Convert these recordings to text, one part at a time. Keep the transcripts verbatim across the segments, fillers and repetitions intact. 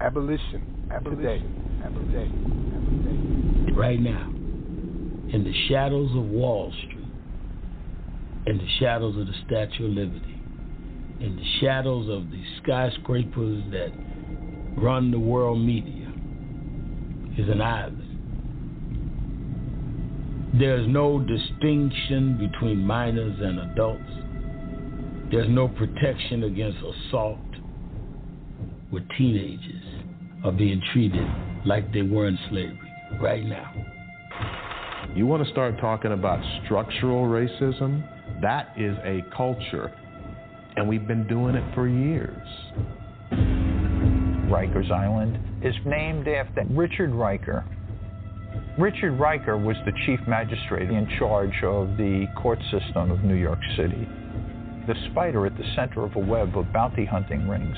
Abolition, abolition, abolition, today. Right now, in the shadows of Wall Street, in the shadows of the Statue of Liberty, in the shadows of the skyscrapers that run the world media, is an island. There's no distinction between minors and adults. There's no protection against assault, where teenagers are being treated like they were in slavery right now. You want to start talking about structural racism? That is a culture, and we've been doing it for years. Rikers Island is named after Richard Riker. Richard Riker was the chief magistrate in charge of the court system of New York City. The spider at the center of a web of bounty hunting rings,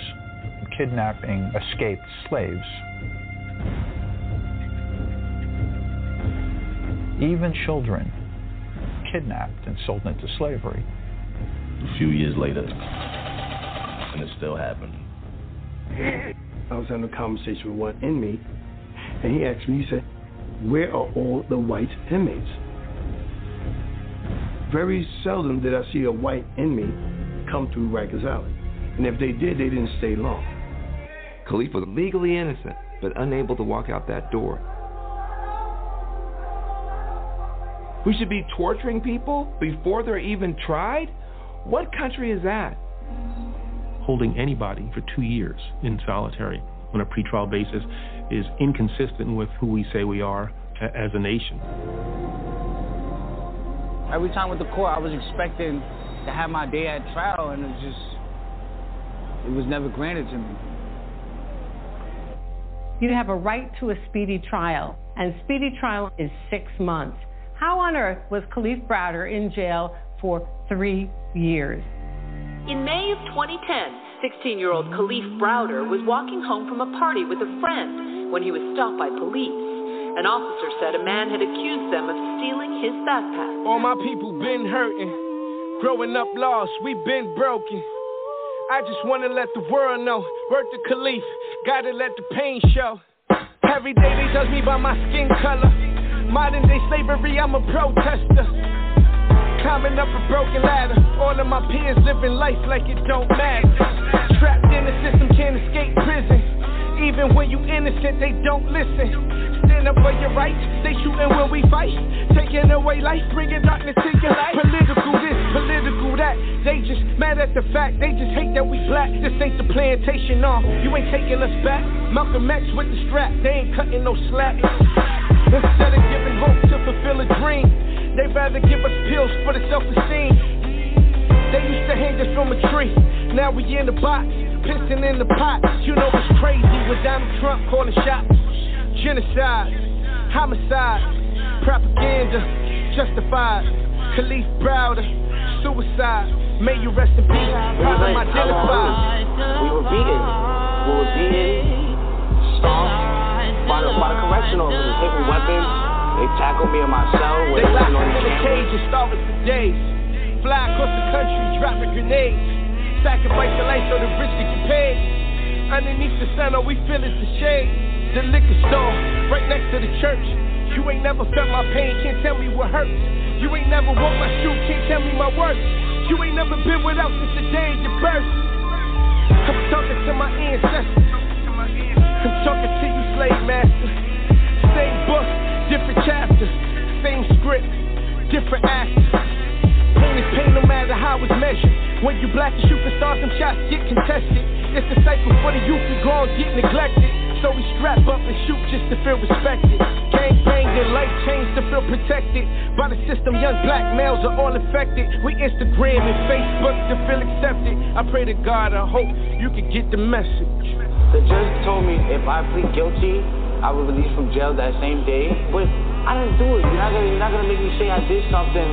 kidnapping escaped slaves. Even children kidnapped and sold into slavery. A few years later, and it still happened. I was having a conversation with one inmate, and he asked me, he said, "Where are all the white inmates?" Very seldom did I see a white inmate come through Rikers Island, and if they did, they didn't stay long. Kalief was legally innocent, but unable to walk out that door. We should be torturing people before they're even tried? What country is that? Holding anybody for two years in solitary on a pretrial basis is inconsistent with who we say we are as a nation. Every time with the court, I was expecting to have my day at trial, and it was just, it was never granted to me. You have a right to a speedy trial, and speedy trial is six months. How on earth was Kalief Browder in jail for three years? In May of twenty ten, sixteen-year-old Kalief Browder was walking home from a party with a friend when he was stopped by police. An officer said a man had accused them of stealing his backpack. All my people been hurting, growing up lost, we've been broken. I just want to let the world know, word to Kalief, gotta let the pain show. Every day they judge me by my skin color. Modern day slavery, I'm a protester. Climbing up a broken ladder. All of my peers living life like it don't matter. Trapped in the system, can't escape prison. Even when you innocent, they don't listen. Stand up for your rights, they shooting when we fight. Taking away life, bringing darkness to your life. Political this, political that. They just mad at the fact, they just hate that we black. This ain't the plantation, no, you ain't taking us back. Malcolm X with the strap, they ain't cutting no slack. Instead of giving hope to fulfill a dream, they'd rather give us pills for the self-esteem. They used to hang us from a tree, now we in the box, pissing in the pot. You know it's crazy with Donald Trump calling shots. Genocide, homicide, propaganda, justified. Kalief Browder, suicide. May you rest in peace, problem identified. We were beaten, we were beaten, stomped. By the, by the correctional, they take me weapons, they tackle me in my cell. They locked me in a cage and starve us for days. Fly across the country, dropping grenades. Sacrifice your life so the rich can get paid. Underneath the sun, all we feel is the shade. The liquor store, right next to the church. You ain't never felt my pain, can't tell me what hurts. You ain't never walked my shoe, can't tell me my worth. You ain't never been without since the day of your birth. I'm talking to my ancestors. I'm talking to you, slave master. Same book, different chapter. Same script, different actor. Pain is pain no matter how it's measured. When you black and shoot for stars, them shots get contested. It's the cycle for the youth, we grown, get neglected. So we strap up and shoot just to feel respected. Gang bang and life change to feel protected. By the system, young black males are all affected. We Instagram and Facebook to feel accepted. I pray to God, I hope you can get the message. The judge told me if I plead guilty, I would release from jail that same day. But I didn't do it. You're not gonna, you're not gonna make me say I did something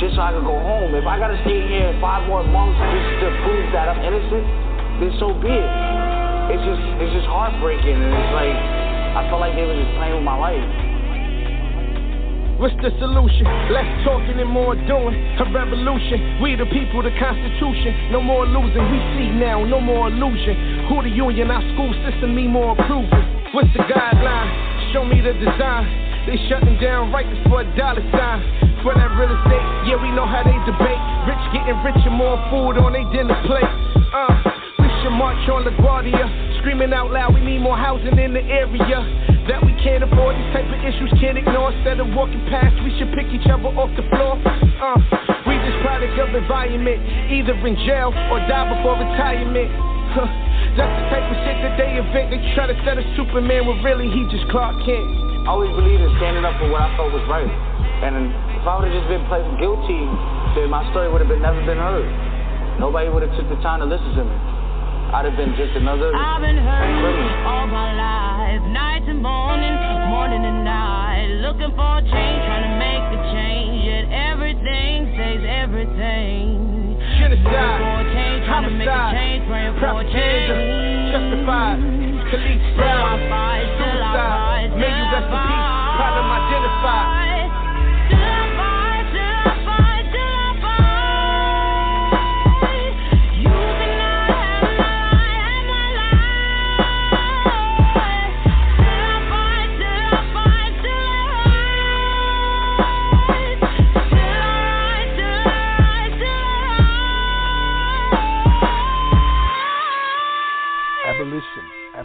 just so I could go home. If I gotta stay here five more months just to prove that I'm innocent, then so be it. It's just, it's just heartbreaking, and it's like, I felt like they were just playing with my life. What's the solution? Less talking and more doing. A revolution. We the people, the Constitution. No more losing. We see now, no more illusion. Who the union? Our school system need more approval. What's the guideline? Show me the design. They shutting down Rikers for a dollar sign. For that real estate, yeah, we know how they debate. Rich getting richer, more food on they dinner plate. Uh, we should march on LaGuardia. Screaming out loud, we need more housing in the area that we can't afford. These type of issues can't ignore. Instead of walking past, we should pick each other off the floor. Uh, we just product of environment, either in jail or die before retirement. Huh, that's the type of shit that they invent. They try to set a Superman when really he just Clark Kent. I always believed in standing up for what I felt was right. And if I would have just been played guilty, then my story would have been never been heard. Nobody would have took the time to listen to me. I'd have been just another. I've been hurting all my life, nights and morning, morning and night, looking for a change, trying to make a change, yet everything says everything. Genocide, homicide, propaganda, justified, Kalief Browder, suicide, may you rest in peace, problem identified.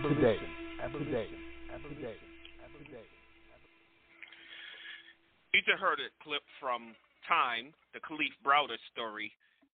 Today, every day, every day, every day. You just heard a clip from Time, the Kalief Browder story,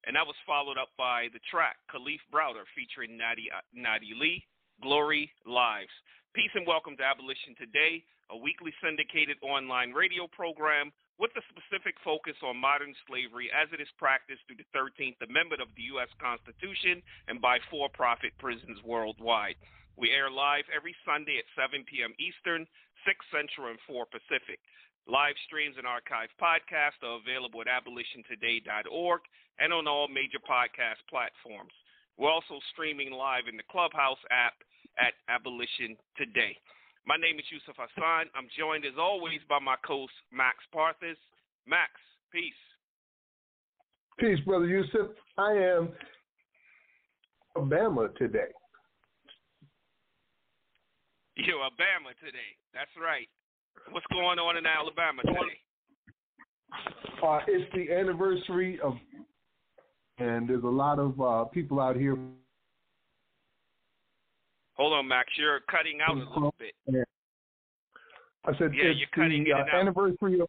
and that was followed up by the track Kalief Browder featuring Nadi, Nadi Lee, Glory Lives. Peace and welcome to Abolition Today, a weekly syndicated online radio program with a specific focus on modern slavery as it is practiced through the thirteenth Amendment of the U S Constitution and by for-profit prisons worldwide. We air live every Sunday at seven p.m. Eastern, six Central, and four Pacific. Live streams and archived podcasts are available at abolition today dot org and on all major podcast platforms. We're also streaming live in the Clubhouse app at Abolition Today. My name is Yusuf Hassan. I'm joined, as always, by my co-host, Max Parthas. Max, peace. Peace, Brother Yusuf. I am in Alabama today. You're Alabama today. That's right. What's going on in Alabama today? Uh, it's the anniversary of, and there's a lot of uh, people out here. Hold on, Max. You're cutting out a little bit. I said yeah, it's you're cutting the uh, anniversary of.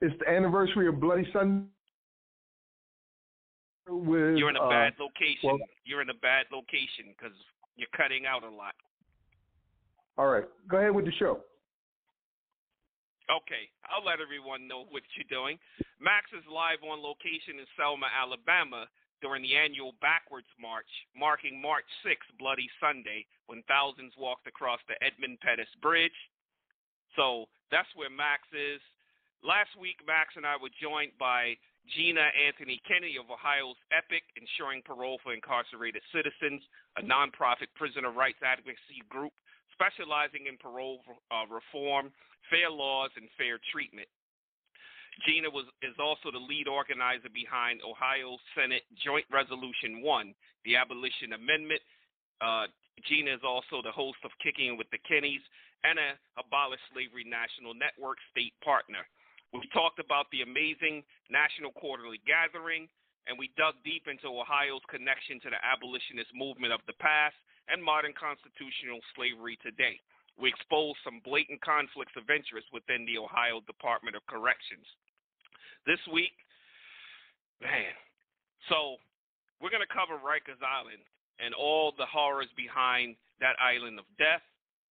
It's the anniversary of Bloody Sunday. With, you're in a uh, bad location. Well, you're in a bad location because. You're cutting out a lot. All right. Go ahead with the show. Okay. I'll let everyone know what you're doing. Max is live on location in Selma, Alabama during the annual Backwards March, marking March sixth, Bloody Sunday, when thousands walked across the Edmund Pettus Bridge. So that's where Max is. Last week, Max and I were joined by Gina Anthony-Kennedy of Ohio's Epic, Ensuring Parole for Incarcerated Citizens, a nonprofit prisoner rights advocacy group specializing in parole uh, reform, fair laws, and fair treatment. Gina was, is also the lead organizer behind Ohio Senate Joint Resolution one, the Abolition Amendment. Uh, Gina is also the host of Kicking with the Kennedys and a Abolish Slavery National Network state partner. We talked about the amazing National Quarterly Gathering, and we dug deep into Ohio's connection to the abolitionist movement of the past and modern constitutional slavery today. We exposed some blatant conflicts of interest within the Ohio Department of Corrections. This week, man, so we're going to cover Rikers Island and all the horrors behind that island of death.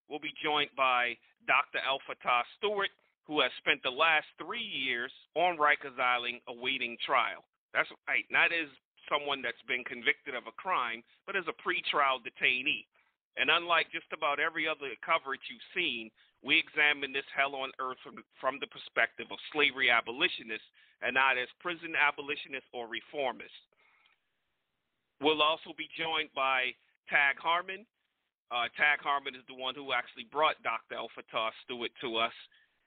We'll be joined by Doctor Alfatah Stewart, who has spent the last three years on Rikers Island awaiting trial. That's right, not as someone that's been convicted of a crime, but as a pretrial detainee. And unlike just about every other coverage you've seen, we examine this hell on earth from the perspective of slavery abolitionists and not as prison abolitionists or reformists. We'll also be joined by Tag Harmon. Uh, Tag Harmon is the one who actually brought Doctor Alfatah Stewart to us.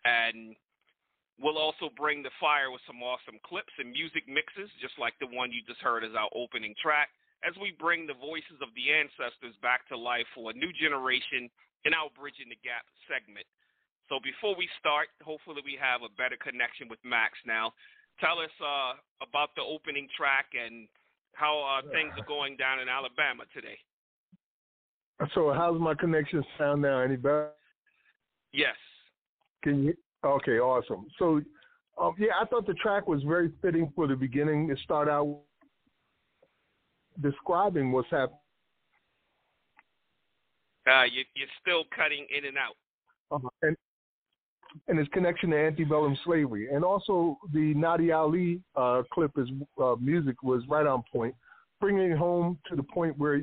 And we'll also bring the fire with some awesome clips and music mixes, just like the one you just heard as our opening track, as we bring the voices of the ancestors back to life for a new generation in our Bridging the Gap segment. So before we start, hopefully we have a better connection with Max now. Tell us uh, about the opening track and how uh, things are going down in Alabama today. So how's my connection sound now? Any better? Yes. Can you? Okay, awesome. So, um, yeah, I thought the track was very fitting for the beginning. It started out describing what's happening. Uh, you, you're still cutting in and out. Uh, and, and its connection to antebellum slavery. And also the Nadia Ali uh, clip, is, uh, music was right on point, bringing it home to the point where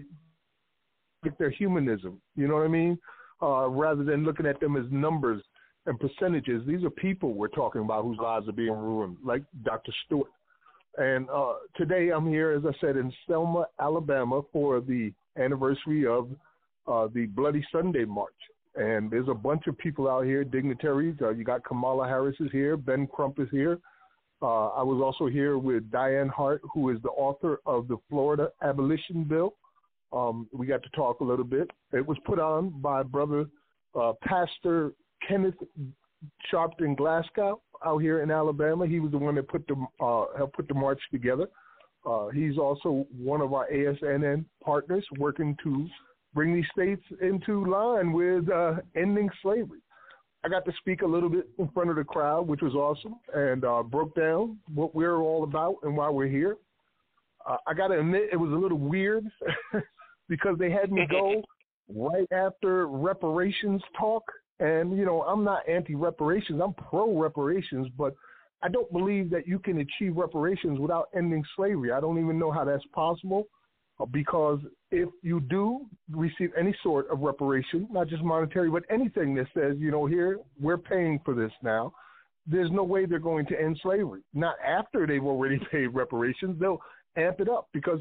their humanism, you know what I mean? Uh, rather than looking at them as numbers and percentages, these are people we're talking about whose lives are being ruined, like Doctor Stewart. And uh, today I'm here, as I said, in Selma, Alabama for the anniversary of uh, the Bloody Sunday March. And there's a bunch of people out here, dignitaries. Uh, you got Kamala Harris is here. Ben Crump is here. Uh, I was also here with Diane Hart, who is the author of the Florida Abolition Bill. Um, we got to talk a little bit. It was put on by brother uh, Pastor Kenneth Sharpton Glasgow out here in Alabama. He was the one that put the uh, helped put the march together. Uh, he's also one of our A S N N partners, working to bring these states into line with uh, ending slavery. I got to speak a little bit in front of the crowd, which was awesome, and uh, broke down what we're all about and why we're here. Uh, I got to admit, it was a little weird because they had me go right after reparations talk. And, you know, I'm not anti-reparations. I'm pro-reparations, but I don't believe that you can achieve reparations without ending slavery. I don't even know how that's possible, because if you do receive any sort of reparation, not just monetary, but anything that says, you know, here, we're paying for this now, there's no way they're going to end slavery. Not after they've already paid reparations. They'll amp it up, because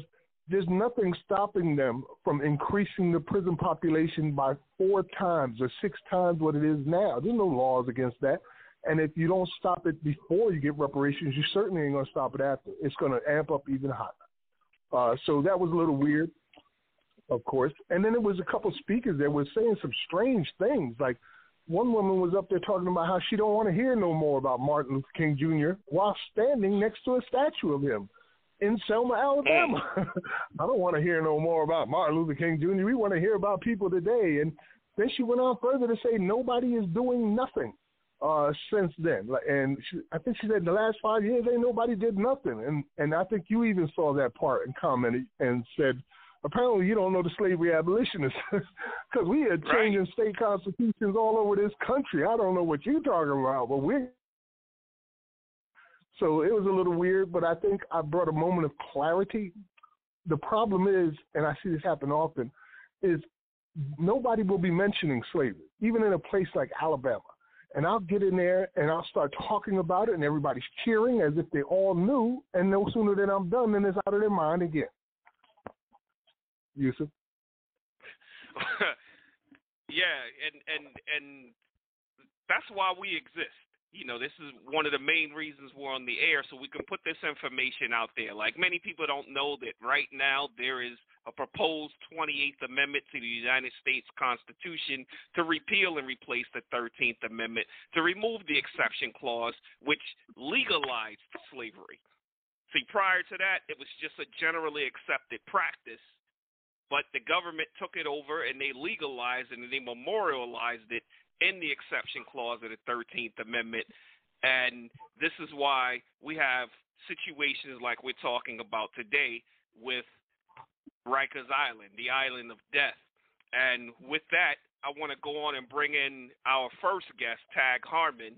there's nothing stopping them from increasing the prison population by four times or six times what it is now. There's no laws against that. And if you don't stop it before you get reparations, you certainly ain't going to stop it after. It's going to amp up even hotter. Uh, so that was a little weird, of course. And then there was a couple speakers that were saying some strange things. Like one woman was up there talking about how she don't want to hear no more about Martin Luther King Junior while standing next to a statue of him in Selma, Alabama. I don't want to hear no more about Martin Luther King Junior We want to hear about people today. And then she went on further to say nobody is doing nothing uh, since then. And she, I think she said in the last five years, ain't nobody did nothing. And and I think you even saw that part and commented and said, apparently you don't know the slavery abolitionists, because we are changing right. state constitutions all over this country. I don't know what you're talking about, but we're So it was a little weird, but I think I brought a moment of clarity. The problem is, and I see this happen often, is nobody will be mentioning slavery, even in a place like Alabama. And I'll get in there and I'll start talking about it, and everybody's cheering as if they all knew, and no sooner than I'm done, then it's out of their mind again. Yusuf? Yeah, and, and, and that's why we exist. You know, this is one of the main reasons we're on the air, so we can put this information out there. Like, many people don't know that right now there is a proposed twenty-eighth Amendment to the United States Constitution to repeal and replace the thirteenth Amendment, to remove the exception clause, which legalized slavery. See, prior to that, it was just a generally accepted practice, but the government took it over and they legalized it and they memorialized it in the exception clause of the thirteenth Amendment. And this is why we have situations like we're talking about today with Rikers Island, the island of death. And with that, I want to go on and bring in our first guest, Tag Harmon.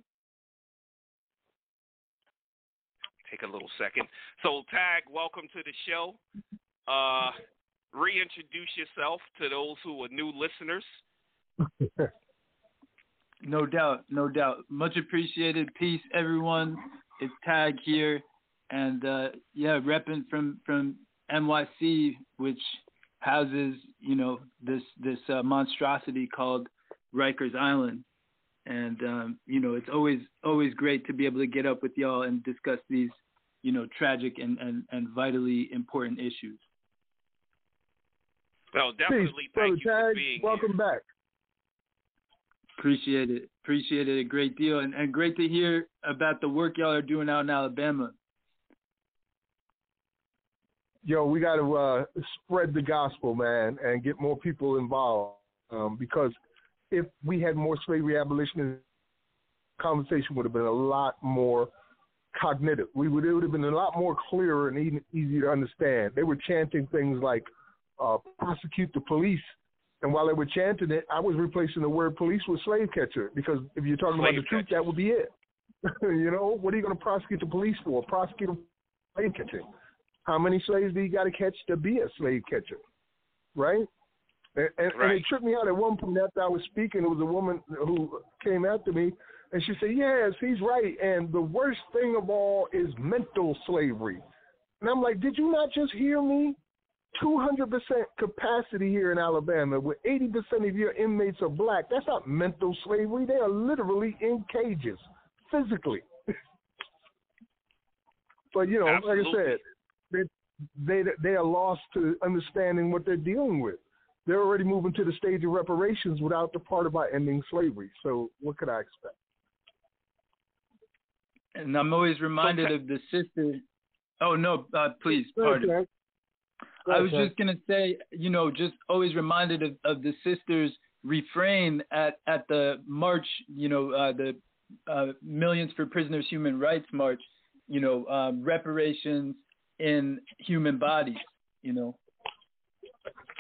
Take a little second. So, Tag, welcome to the show. Uh, reintroduce yourself to those who are new listeners. No doubt, no doubt. Much appreciated. Peace, everyone. It's Tag here. And, uh, yeah, repping from, from N Y C, which houses, you know, this, this uh, monstrosity called Rikers Island. And, um, you know, it's always, always great to be able to get up with y'all and discuss these, you know, tragic and, and, and vitally important issues. Well, definitely. Please, thank you for being welcome here. Back. Appreciate it. Appreciate it a great deal. And, and great to hear about the work y'all are doing out in Alabama. Yo, we got to uh, spread the gospel, man, and get more people involved. Um, because if we had more slavery abolitionists, the conversation would have been a lot more cognitive. We would, it would have been a lot more clearer and even easier to understand. They were chanting things like, Uh, prosecute the police, and while they were chanting it, I was replacing the word police with slave catcher, because if you're talking slave about the catcher. Truth, that would be it. You know, what are you going to prosecute the police for? Prosecute them for slave catching. How many slaves do you got to catch to be a slave catcher, right? And, and, right? and it tripped me out at one point after I was speaking. It was a woman who came after me, and she said, yes, he's right, and the worst thing of all is mental slavery. And I'm like, did you not just hear me? two hundred percent capacity here in Alabama, where eighty percent of your inmates are black. That's not mental slavery. They are literally in cages, physically. But, you know, Absolutely. Like I said, they, they, they are lost to understanding what they're dealing with. They're already moving to the stage of reparations without the part about ending slavery. So what could I expect? And I'm always reminded okay. of the sister. Oh, no, uh, please, pardon okay. I was just going to say, you know, just always reminded of, of the sisters' refrain at, at the march, you know, uh, the uh, Millions for Prisoners Human Rights March, you know, um, reparations in human bodies, you know,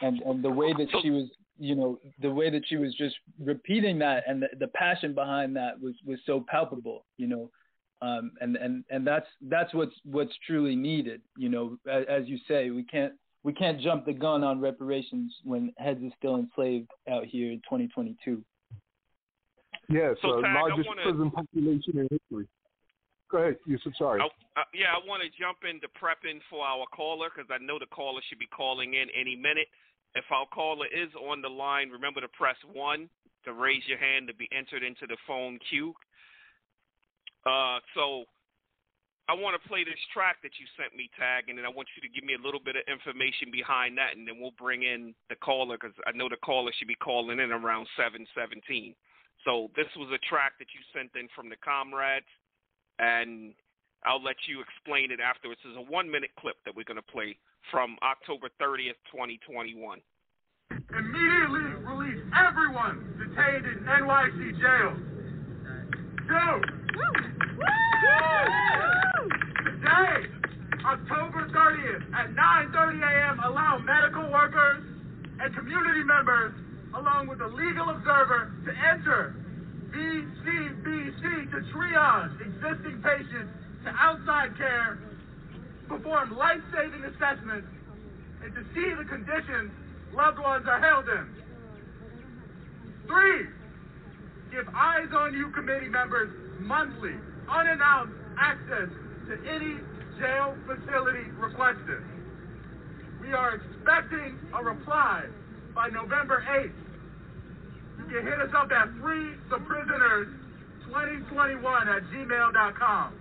and, and the way that she was, you know, the way that she was just repeating that, and the, the passion behind that was, was so palpable, you know. Um, and, and, and that's, that's what's, what's truly needed. You know, as, as you say, we can't, we can't jump the gun on reparations when heads are still enslaved out here in twenty twenty-two. Yes. So, uh, Tag, largest wanna, prison population in history. Go ahead. Yusuf, sorry. I, uh, yeah. I want to jump into prepping for our caller, cause I know the caller should be calling in any minute. If our caller is on the line, remember to press one to raise your hand to be entered into the phone queue. Uh, so I want to play this track that you sent me, Tag, and then I want you to give me a little bit of information behind that, and then we'll bring in the caller, because I know the caller should be calling in around seven seventeen. So this was a track that you sent in from the comrades, and I'll let you explain it afterwards. It's a one-minute clip that we're going to play from October thirtieth, twenty twenty-one. Immediately release everyone detained in N Y C jails. Go! Woo! Woo! Today, October thirtieth at nine thirty a.m., allow medical workers and community members, along with a legal observer, to enter B C B C to triage existing patients to outside care, perform life-saving assessments, and to see the conditions loved ones are held in. Three, give Eyes on You committee members monthly, unannounced access to any jail facility requested. We are expecting a reply by November eighth. You can hit us up at free the prisoners twenty twenty-one at gmail dot com.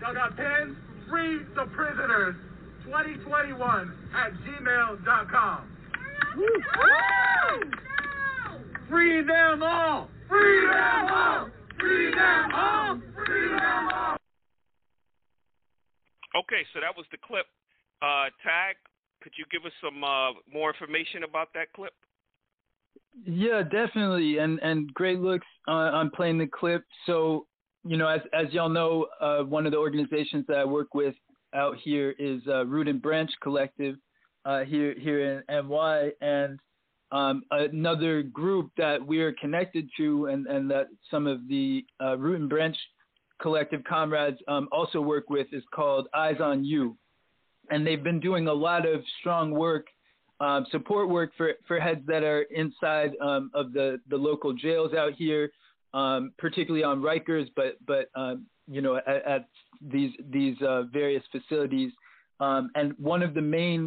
Y'all got pens? free the prisoners twenty twenty-one at gmail dot com. Free them all! Free them all! Free them all! Free them all! Okay, so that was the clip. Uh, Tag, could you give us some uh, more information about that clip? Yeah, definitely. And and great looks uh, on playing the clip. So, you know, as as y'all know, uh, one of the organizations that I work with out here is uh, Root and Branch Collective uh, here here in N Y, and Um, another group that we are connected to, and, and that some of the uh, Root and Branch Collective comrades um, also work with, is called Eyes on You. And they've been doing a lot of strong work, um, support work for, for heads that are inside um, of the, the local jails out here, um, particularly on Rikers, but, but um, you know, at, at these, these uh, various facilities. Um, and one of the main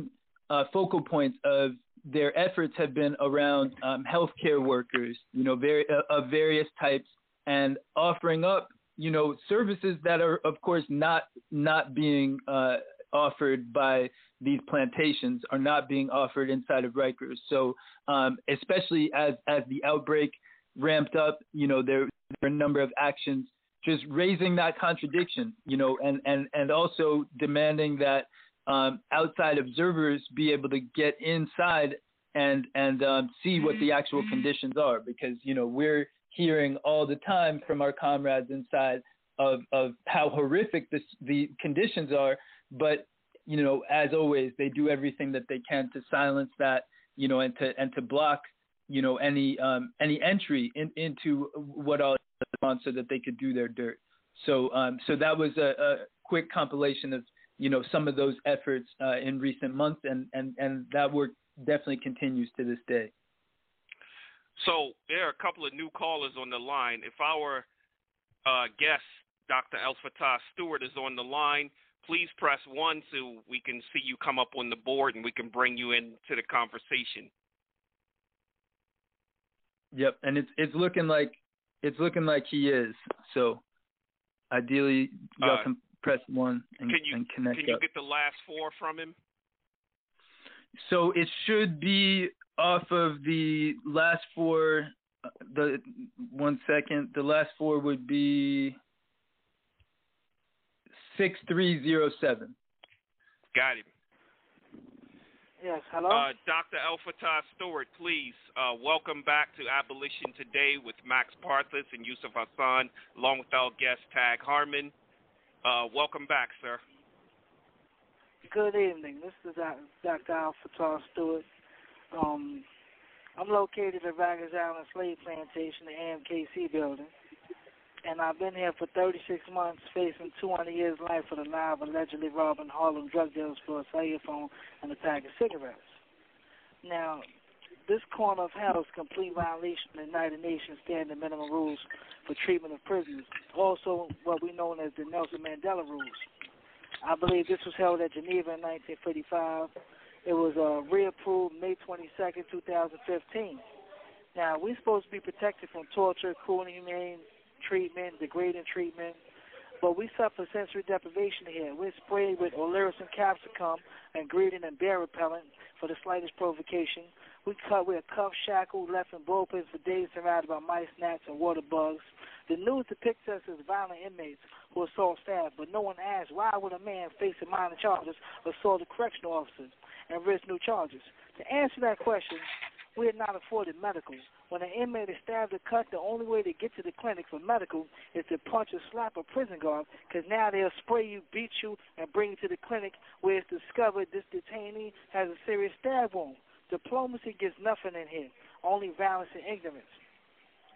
uh, focal points of their efforts have been around um, healthcare workers, you know, very, uh, of various types, and offering up, you know, services that are, of course, not not being uh, offered by these plantations, are not being offered inside of Rikers. So, um, especially as as the outbreak ramped up, you know, there, there are a number of actions just raising that contradiction, you know, and and and also demanding that Um, outside observers be able to get inside and and um, see what the actual conditions are, because, you know, we're hearing all the time from our comrades inside of of how horrific this, the conditions are, but, you know, as always, they do everything that they can to silence that, you know, and to and to block, you know, any um, any entry in, into what all on, so that they could do their dirt. So um, so that was a, a quick compilation of, you know, some of those efforts uh, in recent months, and, and, and that work definitely continues to this day. So there are a couple of new callers on the line. If our uh, guest, Doctor Alfatah Stewart, is on the line, please press one so we can see you come up on the board and we can bring you into the conversation. Yep, and it's it's looking like it's looking like he is. So ideally, y'all uh, can press one and, can you, and connect Can you up. Get the last four from him? So it should be off of the last four. The one second. The last four would be six three zero seven. Got him. Yes. Hello. Uh, Doctor Alfatah Stewart, please uh, welcome back to Abolition Today with Max Parthas and Yusuf Hassan, along with our guest Tag Harmon. Uh, welcome back, sir. Good evening. This is Doctor Alfatah Stewart. Um, I'm located at Rikers Island Slave Plantation, the A M K C building, and I've been here for thirty-six months, facing two hundred years life for the lie of allegedly robbing Harlem drug dealers for a cell phone and a pack of cigarettes. Now, this corner of hell is complete violation of the United Nations standard minimum rules for treatment of prisoners, also what we know as the Nelson Mandela rules. I believe this was held at Geneva in nineteen fifty-five. It was uh, reapproved May twenty-second, two thousand fifteen. Now, we're supposed to be protected from torture, cruel, inhumane treatment, degrading treatment, but we suffer sensory deprivation here. We're sprayed with Olearis and capsicum and greeting and bear repellent for the slightest provocation. We cut, we're cuffed, shackled, left in bullpens for days, surrounded by mice, gnats, and water bugs. The news depicts us as violent inmates who assault staff, but no one asks why would a man facing minor charges assault a correctional officer and risk new charges. To answer that question, we are not afforded medical. When an inmate is stabbed or cut, the only way to get to the clinic for medical is to punch or slap a prison guard, because now they'll spray you, beat you, and bring you to the clinic, where it's discovered this detainee has a serious stab wound. Diplomacy gets nothing in here, only violence and ignorance.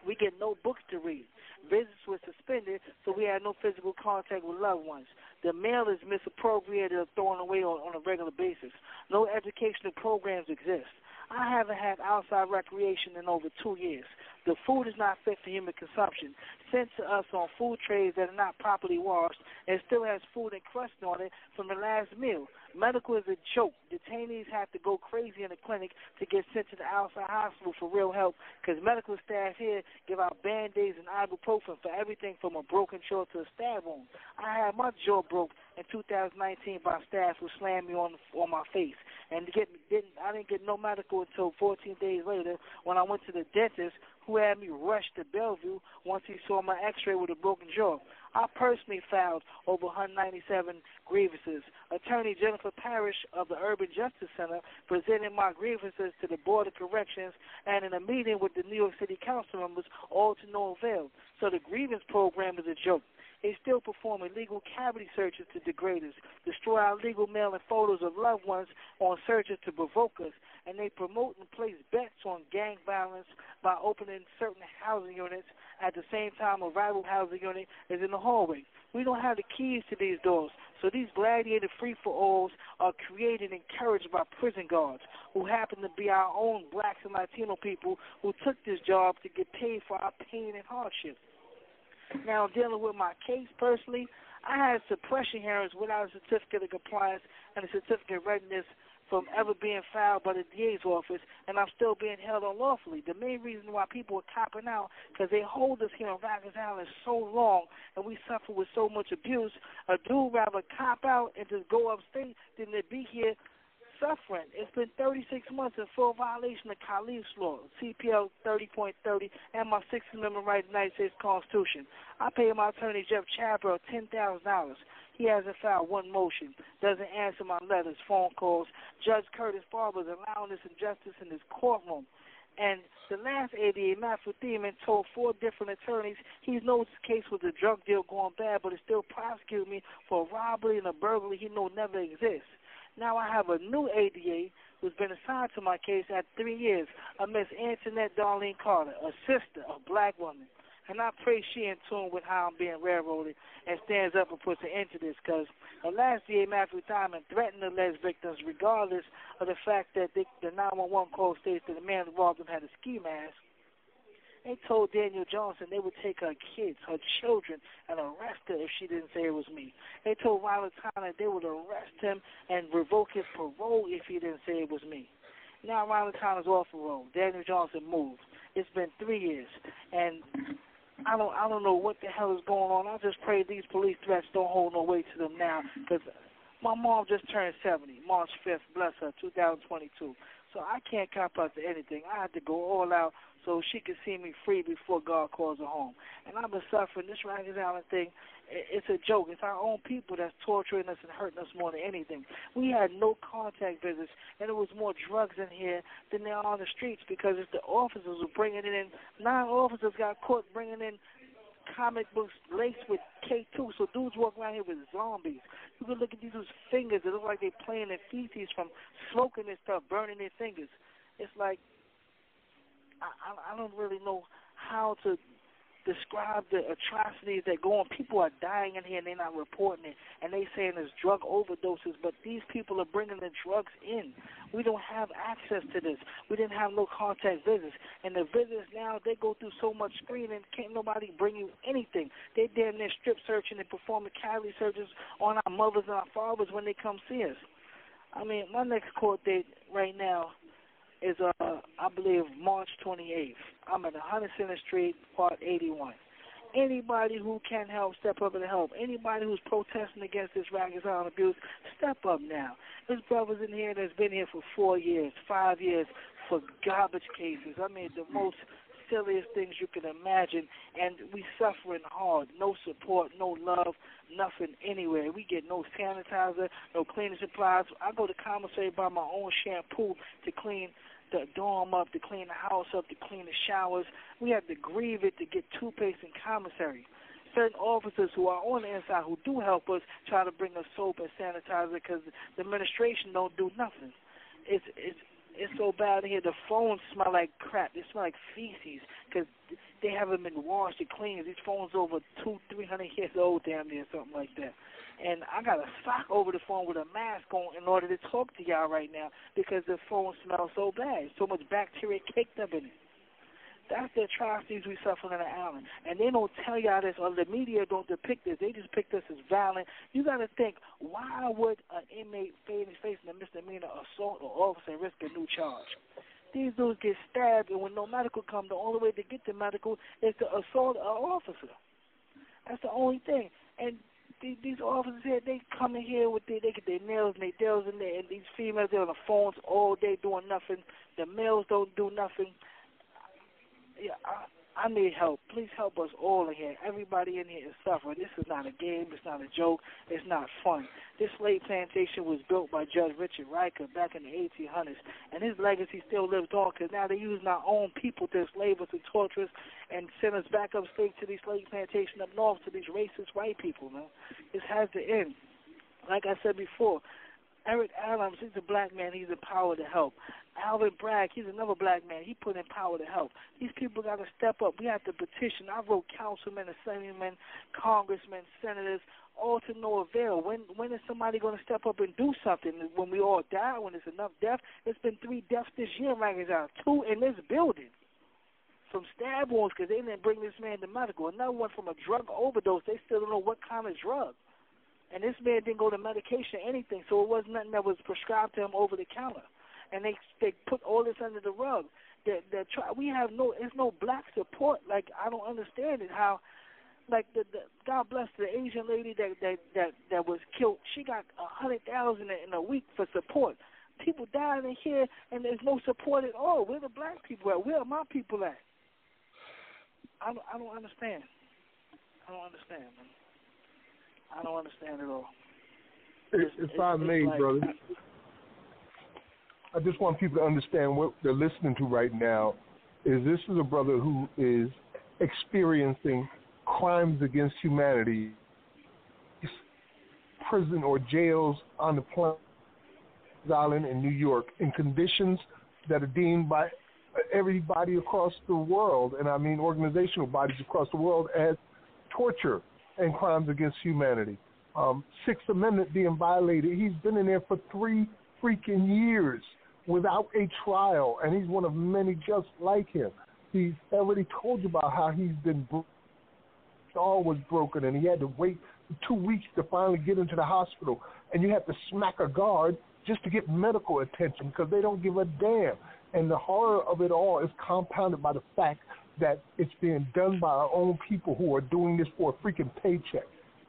We get no books to read. Visits were suspended, so we had no physical contact with loved ones. The mail is misappropriated or thrown away on, on a regular basis. No educational programs exist. I haven't had outside recreation in over two years. The food is not fit for human consumption. Sent to us on food trays that are not properly washed and still has food encrusted on it from the last meal. Medical is a joke. Detainees have to go crazy in the clinic to get sent to the outside hospital for real help, because medical staff here give out Band-Aids and ibuprofen for everything from a broken jaw to a stab wound. I had my jaw broke in two thousand nineteen by staff who slammed me on on my face, and to get, didn't, I didn't get no medical until fourteen days later when I went to the dentist, who had me rushed to Bellevue once he saw my x-ray with a broken jaw. I personally filed over one hundred ninety-seven grievances. Attorney Jennifer Parrish of the Urban Justice Center presented my grievances to the Board of Corrections and in a meeting with the New York City Council members, all to no avail. So the grievance program is a joke. They still perform illegal cavity searches to degrade us, destroy our legal mail and photos of loved ones on searches to provoke us, and they promote and place bets on gang violence by opening certain housing units at the same time a rival housing unit is in the hallway. We don't have the keys to these doors, so these gladiator free-for-alls are created and encouraged by prison guards who happen to be our own blacks and Latino people who took this job to get paid for our pain and hardship. Now, dealing with my case personally, I had suppression hearings without a certificate of compliance and a certificate of readiness from ever being filed by the D A's office, and I'm still being held unlawfully. The main reason why people are copping out because they hold us here on Rikers Island so long, and we suffer with so much abuse. A dude rather cop out and just go upstate than to be here suffering. It's been thirty-six months in full violation of Kalief's law, C P L thirty point thirty, and my Sixth Amendment right to the United States Constitution. I paid my attorney, Jeff Chadwell, ten thousand dollars. He hasn't filed one motion, doesn't answer my letters, phone calls. Judge Curtis Barber is allowing this injustice in his courtroom. And the last A D A, Matthew Thiemann, told four different attorneys he knows the case was a drug deal going bad, but he still prosecuted me for a robbery and a burglary he knows never exists. Now I have a new A D A who's been assigned to my case after three years, a Miss Antoinette Darlene Carter, a sister, a black woman. And I pray she in tune with how I'm being railroaded and stands up and puts an end to this, because the last D A, Matthew Thiemann, threatened the alleged victims regardless of the fact that they, the nine one one call states that the man who robbed them had a ski mask. They told Daniel Johnson they would take her kids, her children, and arrest her if she didn't say it was me. They told Riley Tyler they would arrest him and revoke his parole if he didn't say it was me. Now Riley Tyler's off the road. Daniel Johnson moved. It's been three years, and I don't, I don't know what the hell is going on. I just pray these police threats don't hold no weight to them now, because my mom just turned seventy, March fifth, bless her, two thousand twenty-two. So I can't cop out to anything. I had to go all out so she could see me free before God calls her home. And I've been suffering. This Rikers Island thing, it's a joke. It's our own people that's torturing us and hurting us more than anything. We had no contact visits, and there was more drugs in here than there are on the streets, because it's the officers were bringing it in. Nine officers got caught bringing in comic books laced with K two, so dudes walk around here with zombies. You can look at these dudes' fingers. It looks like they're playing their feces from smoking and stuff, burning their fingers. It's like, I, I don't really know how to describe the atrocities that go on. People are dying in here and they're not reporting it, and they saying there's drug overdoses, but these people are bringing the drugs in. We don't have access to this. We didn't have no contact visits, and the visits now, they go through so much screening, can't nobody bring you anything. They damn near strip searching and performing cavity searches on our mothers and our fathers when they come see us. I mean, my next court date right now is, uh, I believe, March twenty-eighth. I'm at one hundred seventh Street, Part eighty-one. Anybody who can help, step up and help. Anybody who's protesting against this Rikers Island abuse, step up now. There's brothers in here that's been here for four years, five years, for garbage cases. I mean, the most silliest things you can imagine, and we suffering hard. No support, no love, nothing anywhere. We get no sanitizer, no cleaning supplies. I go to commissary by my own shampoo to clean the dorm up, to clean the house up, to clean the showers. We have to grieve it to get toothpaste and commissary. Certain officers who are on the inside who do help us try to bring us soap and sanitizer, because the administration don't do nothing. It's it's It's so bad in here. The phones smell like crap. They smell like feces because they haven't been washed and cleaned. These phones over two, three hundred years old, damn near, something like that. And I got a sock over the phone with a mask on in order to talk to y'all right now, because the phone smells so bad. So much bacteria caked up in it. That's the atrocities we suffer on the island. And they don't tell y'all this, or the media don't depict this. They just picked us as violent. You got to think, why would an inmate facing a misdemeanor assault or officer and risk a new charge? These dudes get stabbed, and when no medical come, the only way to get the medical is to assault an officer. That's the only thing. And these officers here, they come in here with their, they get their nails and their nails in there, and these females, they're on the phones all day doing nothing. The males don't do nothing. Yeah, I, I need help. Please help us all in here. Everybody in here is suffering. This is not a game. It's not a joke. It's not fun. This slave plantation was built by Judge Richard Riker back in the eighteen hundreds, and his legacy still lives on, because now they're using our own people to enslave us and torture us and send us back upstate to these slave plantations up north to these racist white people, man. This has to end. Like I said before, Eric Adams, he's a black man. He's empowered to help. Alvin Bragg, he's another black man. He put in power to help. These people got to step up. We have to petition. I wrote councilmen, assemblymen, congressmen, senators, all to no avail. When when is somebody going to step up and do something? When we all die, when there's enough death? It's been three deaths this year, right now, two in this building. From stab wounds, because they didn't bring this man to medical. Another one from a drug overdose. They still don't know what kind of drug. And this man didn't go to medication or anything, so it wasn't nothing that was prescribed to him over the counter. And they they put all this under the rug. That that we have no, there's no black support. Like, I don't understand it. How, like the, the God bless the Asian lady that that that, that was killed. She got a hundred thousand in a week for support. People dying in here, and there's no support at all. Where the black people at? Where are my people at? I don't, I don't understand. I don't understand, man. I don't understand at all. It's, if it's, I it's may, like, brother, I just want people to understand what they're listening to right now is this is a brother who is experiencing crimes against humanity, prison or jails on the planet Island in New York in conditions that are deemed by everybody across the world, and I mean organizational bodies across the world, as torture and crimes against humanity. Um, Sixth Amendment being violated. He's been in there for three freaking years without a trial, and he's one of many just like him. He's already told you about how he's been bro- all was broken, and he had to wait two weeks to finally get into the hospital, and you have to smack a guard just to get medical attention because they don't give a damn. And the horror of it all is compounded by the fact that it's being done by our own people who are doing this for a freaking paycheck.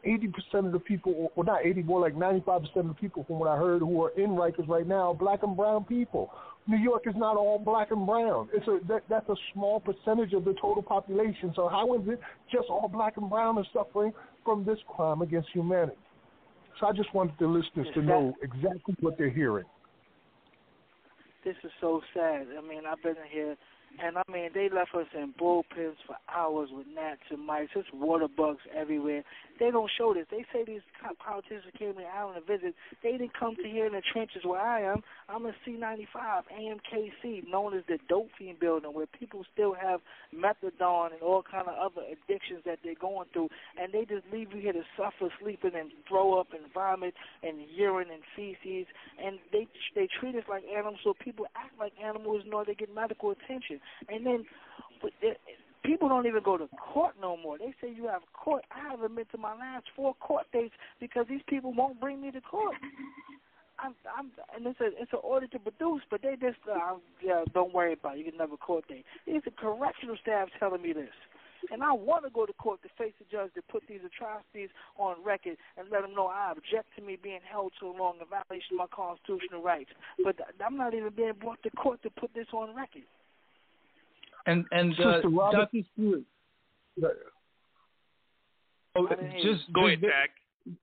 eighty percent of the people, well, not eighty, more like ninety-five percent of the people from what I heard who are in Rikers right now are black and brown people. New York is not all black and brown. It's a, that, that's a small percentage of the total population. So how is it just all black and brown are suffering from this crime against humanity? So I just wanted the listeners to know exactly what they're hearing. This is so sad. I mean, I've been in here, and I mean, they left us in bullpens for hours with gnats and mice. There's water bugs everywhere. They don't show this. They say these politicians came to the island to visit. They didn't come to here in the trenches where I am. I'm in C ninety-five, A M K C, known as the dope fiend building, where people still have methadone and all kind of other addictions that they're going through, and they just leave you here to suffer, sleeping, and throw up and vomit and urine and feces, and they they treat us like animals, so people act like animals nor they get medical attention. And then people don't even go to court no more. They say you have court. I haven't been to my last four court dates because these people won't bring me to court. I'm, I'm, and it's a, it's an order to produce, but they just uh, yeah, don't worry about it. You can never court date. It's the correctional staff telling me this. And I want to go to court to face the judge to put these atrocities on record and let them know I object to me being held so long in violation of my constitutional rights. But I'm not even being brought to court to put this on record. And and uh, Robert, Doctor Stewart, oh, just go ahead, Tag.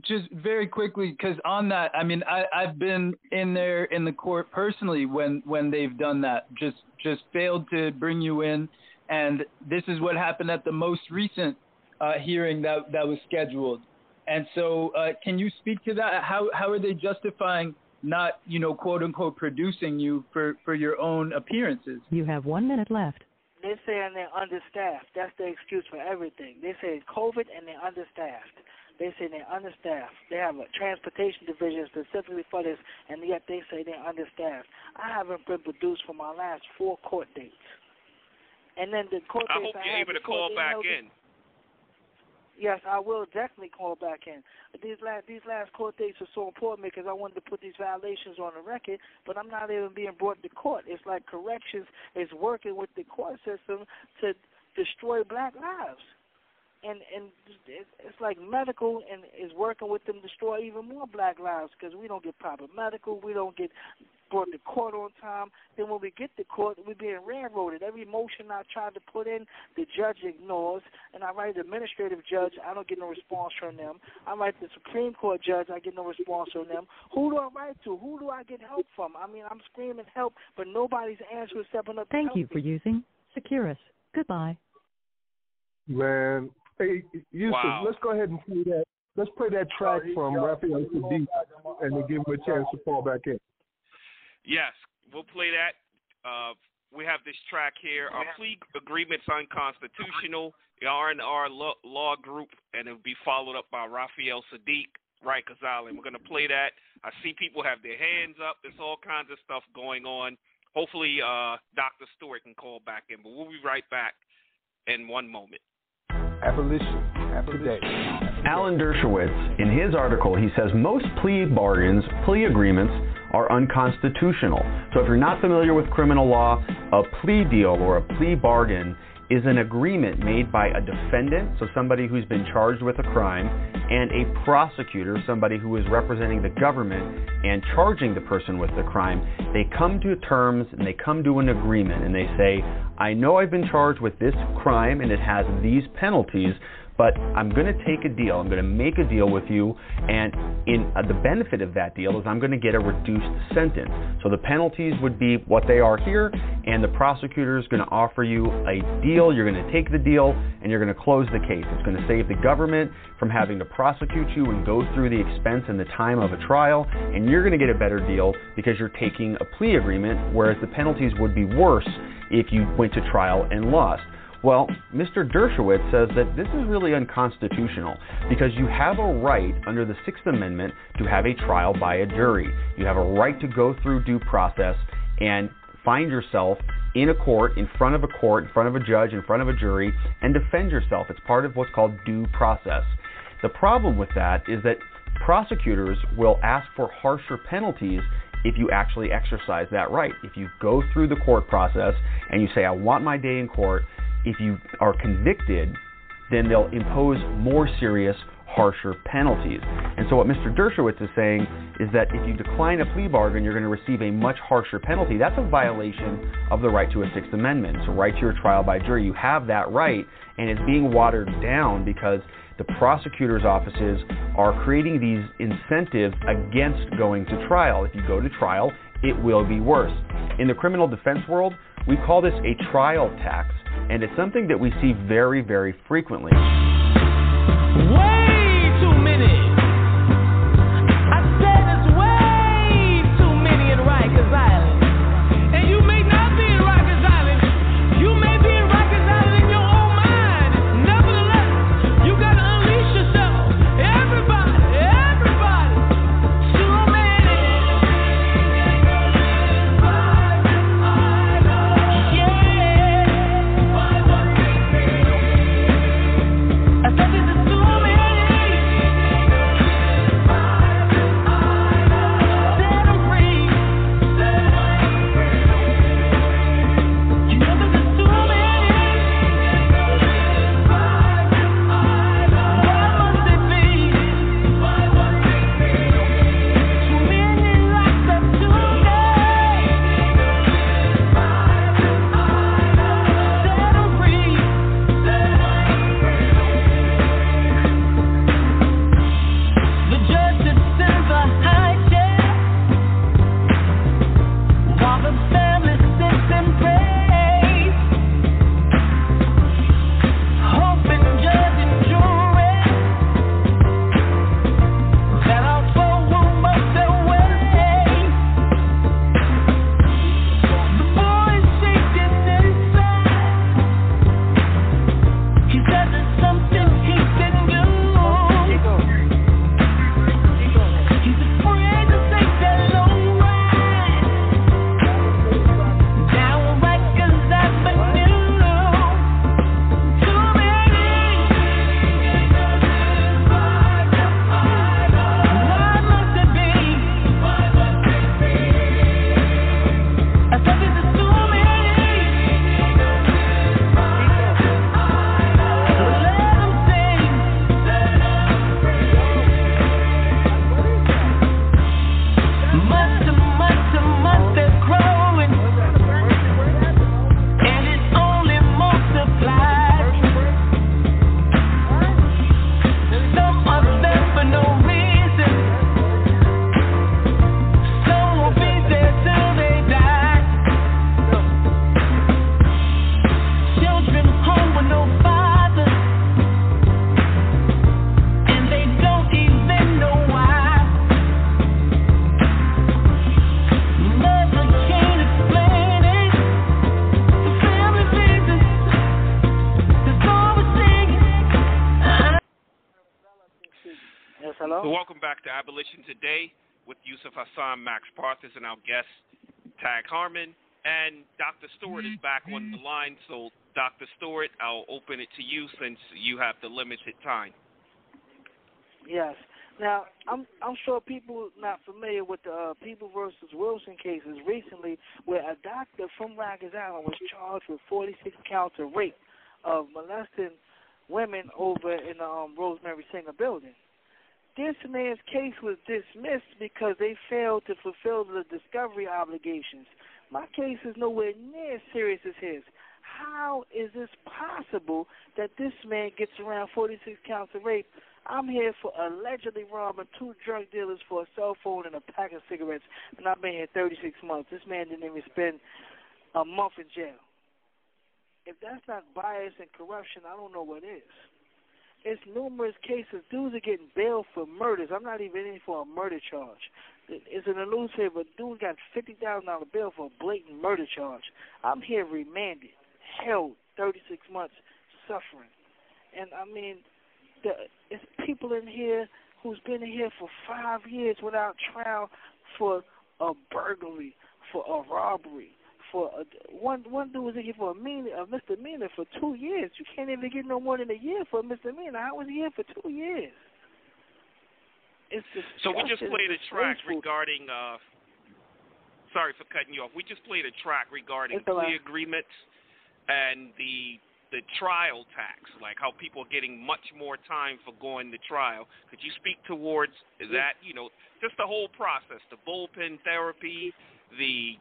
Just very quickly, because on that, I mean, I, I've been in there in the court personally when, when they've done that, just just failed to bring you in. And this is what happened at the most recent uh, hearing that, that was scheduled. And so uh, can you speak to that? How how are they justifying not, you know, quote unquote, producing you for, for your own appearances? You have one minute left. They're saying they're understaffed. That's the excuse for everything. They say it's COVID and they're understaffed. They say they're understaffed. They have a transportation division specifically for this, and yet they say they're understaffed. I haven't been produced for my last four court dates. And then the court I hope you're able to call back in. Yes, I will definitely call back in. These last these last court dates are so important because I wanted to put these violations on the record, but I'm not even being brought to court. It's like corrections is working with the court system to destroy black lives. And and it's like medical and is working with them to destroy even more black lives because we don't get proper medical, we don't get brought to court on time. Then when we get to court, we're being railroaded. Every motion I tried to put in, the judge ignores. And I write the administrative judge, I don't get no response from them. I write the Supreme Court judge, I get no response from them. Who do I write to? Who do I get help from? I mean, I'm screaming help, but nobody's answering except another. Thank you for using Securus. Goodbye. Man, hey, Yusuf, wow. Let's go ahead and play that. Let's play that track from Raphael Sadiq and then give him a chance to fall back in. Yes, we'll play that. Uh, we have this track here. Our plea agreement's unconstitutional. The R and R law, law group, and it'll be followed up by Raphael Sadiq, Rikers Island. We're going to play that. I see people have their hands up. There's all kinds of stuff going on. Hopefully uh, Doctor Stewart can call back in, but we'll be right back in one moment. Abolition. today. Alan Dershowitz, in his article, he says most plea bargains, plea agreements, are unconstitutional. So if you're not familiar with criminal law, a plea deal or a plea bargain is an agreement made by a defendant, so somebody who's been charged with a crime, and a prosecutor, somebody who is representing the government and charging the person with the crime. They come to terms and they come to an agreement and they say, I know I've been charged with this crime and it has these penalties, but I'm going to take a deal. I'm going to make a deal with you, and in uh, the benefit of that deal is I'm going to get a reduced sentence. So the penalties would be what they are here, and the prosecutor is going to offer you a deal. You're going to take the deal, and you're going to close the case. It's going to save the government from having to prosecute you and go through the expense and the time of a trial, and you're going to get a better deal because you're taking a plea agreement, whereas the penalties would be worse if you went to trial and lost. Well, Mister Dershowitz says that this is really unconstitutional because you have a right under the Sixth Amendment to have a trial by a jury. You have a right to go through due process and find yourself in a court, in front of a court, in front of a judge, in front of a jury, and defend yourself. It's part of what's called due process. The problem with that is that prosecutors will ask for harsher penalties if you actually exercise that right. If you go through the court process and you say, I want my day in court, if you are convicted, then they'll impose more serious, harsher penalties. And so what Mister Dershowitz is saying is that if you decline a plea bargain, you're going to receive a much harsher penalty. That's a violation of the right to a Sixth Amendment. It's a right to your trial by jury. You have that right, and it's being watered down because the prosecutor's offices are creating these incentives against going to trial. If you go to trial, it will be worse. In the criminal defense world, we call this a trial tax, and it's something that we see very, very frequently. Way too many. I said it's way too many in Rikers Island. And you may not be in Rikers Island. You may be in Rikers Island in your own mind. Nevertheless, you got to unleash yourself. Everybody, everybody. Too many. Yeah. I said this is too many. Set them free. You know this is too many. Why must it be? Too many likes of today. Set them free. The judge that sends a high chair while the family sits and prays, hoping judge and jury that our soul will make their way. The boy is shaking inside. He said there's something he can do. He's afraid to take that long ride down Rikers Avenue. Too many. Why must it be? I said this is too many. Let 'em sing. Much too much too much they're growing, and it only multiplies. Some of them for no reason. Some will be there till they die. Children home with no father, and they don't even know why. Mother can't explain it. The family business. There's always singing. Yes, hello? So welcome back to Abolition Today with Yusuf Hassan, Max Parthas, and our guest, Tag Harmon, And Doctor Stewart is back on the line, so Doctor Stewart, I'll open it to you since you have the limited time. Yes. Now, I'm I'm sure people not familiar with the uh, People versus Wilson cases recently, where a doctor from Rikers Island was charged with forty-six counts of rape, of molesting women over in the um, Rosemary Singer building. This man's case was dismissed because they failed to fulfill the discovery obligations. My case is nowhere near as serious as his. How is this possible that this man gets around forty-six counts of rape? I'm here for allegedly robbing two drug dealers for a cell phone and a pack of cigarettes, and I've been here thirty-six months. This man didn't even spend a month in jail. If that's not bias and corruption, I don't know what is. It's numerous cases. Dudes are getting bail for murders. I'm not even in for a murder charge. It's in the news here, but dude got fifty thousand dollars bail for a blatant murder charge. I'm here remanded, held thirty-six months, suffering. And, I mean, the, it's people in here who's been in here for five years without trial for a burglary, for a robbery. For a, one one dude was in here for a, mean, a misdemeanor for two years. You can't even get no more than a year for a misdemeanor. I was here for two years. It's so we just played a track regarding. Uh, sorry for cutting you off. We just played a track regarding plea agreements and the the trial tax, like how people are getting much more time for going to trial. Could you speak towards that? You know, just the whole process, the bullpen therapy, the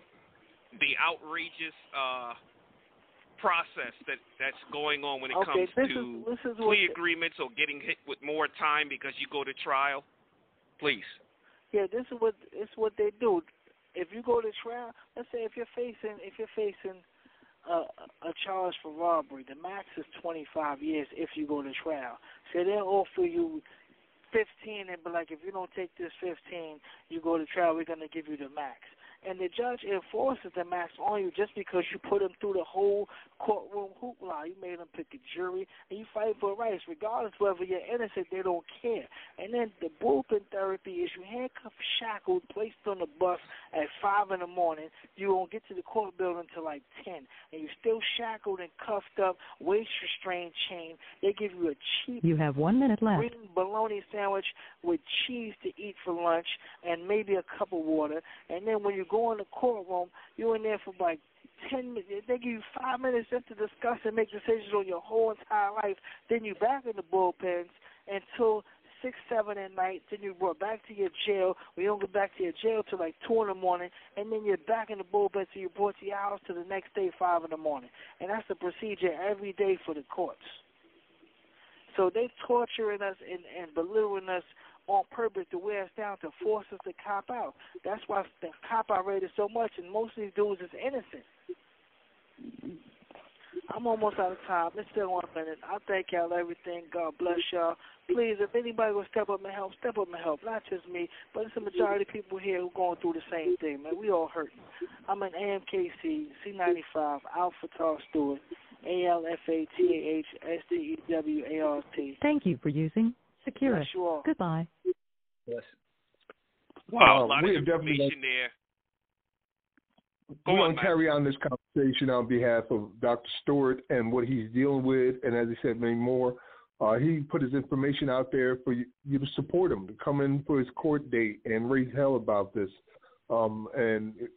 the outrageous uh, process that, that's going on when it okay, comes to is, is plea agreements or getting hit with more time because you go to trial? Please. Yeah, this is what it's what they do. If you go to trial, let's say if you're facing if you're facing a, a charge for robbery, the max is twenty-five years if you go to trial. So they'll offer you fifteen and be like, if you don't take this fifteen, you go to trial, we're going to give you the max. And the judge enforces the max on you just because you put him through the whole courtroom hoopla. You made him pick a jury, and you fight for rights. Regardless whether you're innocent, they don't care. And then the bullpen therapy is you handcuffed, shackled, placed on the bus at five in the morning. You won't get to the court building until like ten. And you're still shackled and cuffed up, waist restraint chain. They give you a cheap you have one minute left. green bologna sandwich with cheese to eat for lunch and maybe a cup of water. And then when you go Go in the courtroom, you're in there for like ten minutes. They give you five minutes just to discuss and make decisions on your whole entire life. Then you back in the bullpens until six, seven at night. Then you brought back to your jail. We don't get back to your jail till like two in the morning. And then you're back in the bullpen till you brought to your house till the next day, five in the morning. And that's the procedure every day for the courts. So they torturing us and, and belittling us on purpose to wear us down, to force us to cop out. That's why the cop-out rate is so much, and most of these dudes is innocent. I'm almost out of time. It's still one minute. I thank y'all everything. God bless y'all. Please, if anybody will step up and help, step up and help. Not just me, but it's the majority of people here who are going through the same thing, man. We all hurting. I'm an A M K C, C ninety-five, Alfatah Stewart, A L F A T A H S T E W A R T. Thank you for using Secure. Yes, you are. Goodbye. Yes. Wow, uh, a lot of information there. We're going to carry on this conversation on behalf of Doctor Stewart and what he's dealing with, and as he said, many more. Uh, he put his information out there for you, you to support him, to come in for his court date and raise hell about this. Um, and it,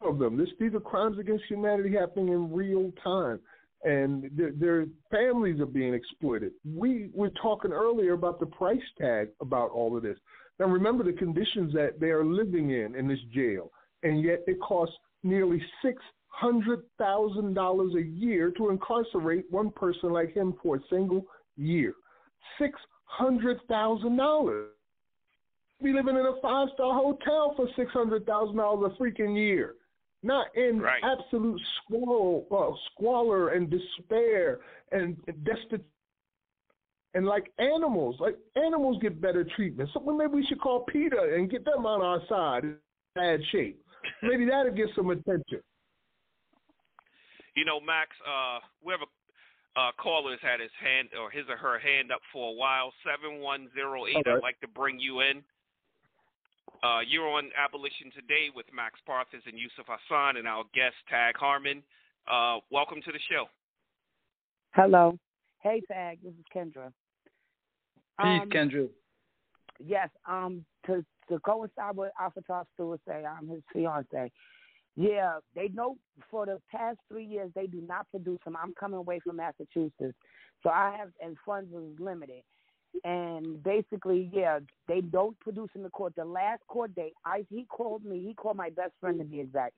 of them, this, these are crimes against humanity happening in real time. And their, their families are being exploited. We were talking earlier about the price tag about all of this. Now, remember the conditions that they are living in in this jail, and yet it costs nearly six hundred thousand dollars a year to incarcerate one person like him for a single year. six hundred thousand dollars. Be living in a five-star hotel for six hundred thousand dollars a freaking year. Not in right. absolute squall, uh, squalor and despair and destitution. And like animals, like animals get better treatment. So maybe we should call PETA and get them on our side in bad shape. Maybe that'll get some attention. You know, Max, uh, whoever uh, caller has had his hand or his or her hand up for a while, seven one zero eight, okay. I'd like to bring you in. Uh, you're on Abolition Today with Max Parthas and Yusuf Hassan and our guest, Tag Harmon. Uh, welcome to the show. Hello. Hey, Tag. This is Kendra. Peace, um, Kendra. Yes. Um, to, to coincide with Alfatah Stewart, I'm his fiance. Yeah, they know for the past three years they do not produce them. I'm coming away from Massachusetts, so I have and funds was limited. And basically, yeah, they don't produce in the court. The last court date, I he called me. He called my best friend, to be exact,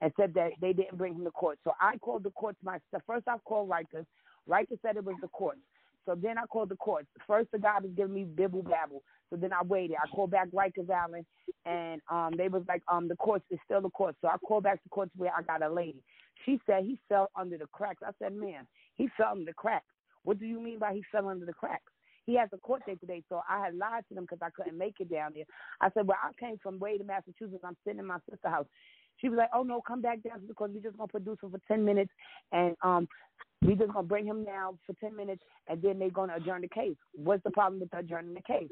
and said that they didn't bring him to court. So I called the courts myself. First, I called Rikers. Rikers said it was the courts. So then I called the courts. First, the guy was giving me bibble-babble. So then I waited. I called back Rikers Island, and um, they was like, um, the courts is still the courts. So I called back the courts where I got a lady. She said he fell under the cracks. I said, man, he fell under the cracks. What do you mean by he fell under the cracks? He has a court date today, so I had lied to them because I couldn't make it down there. I said, well, I came from way to Massachusetts. I'm sitting in my sister's house. She was like, oh, no, come back down because we're just going to produce him for ten minutes, and um, we're just going to bring him down for ten minutes, and then they're going to adjourn the case. What's the problem with adjourning the case?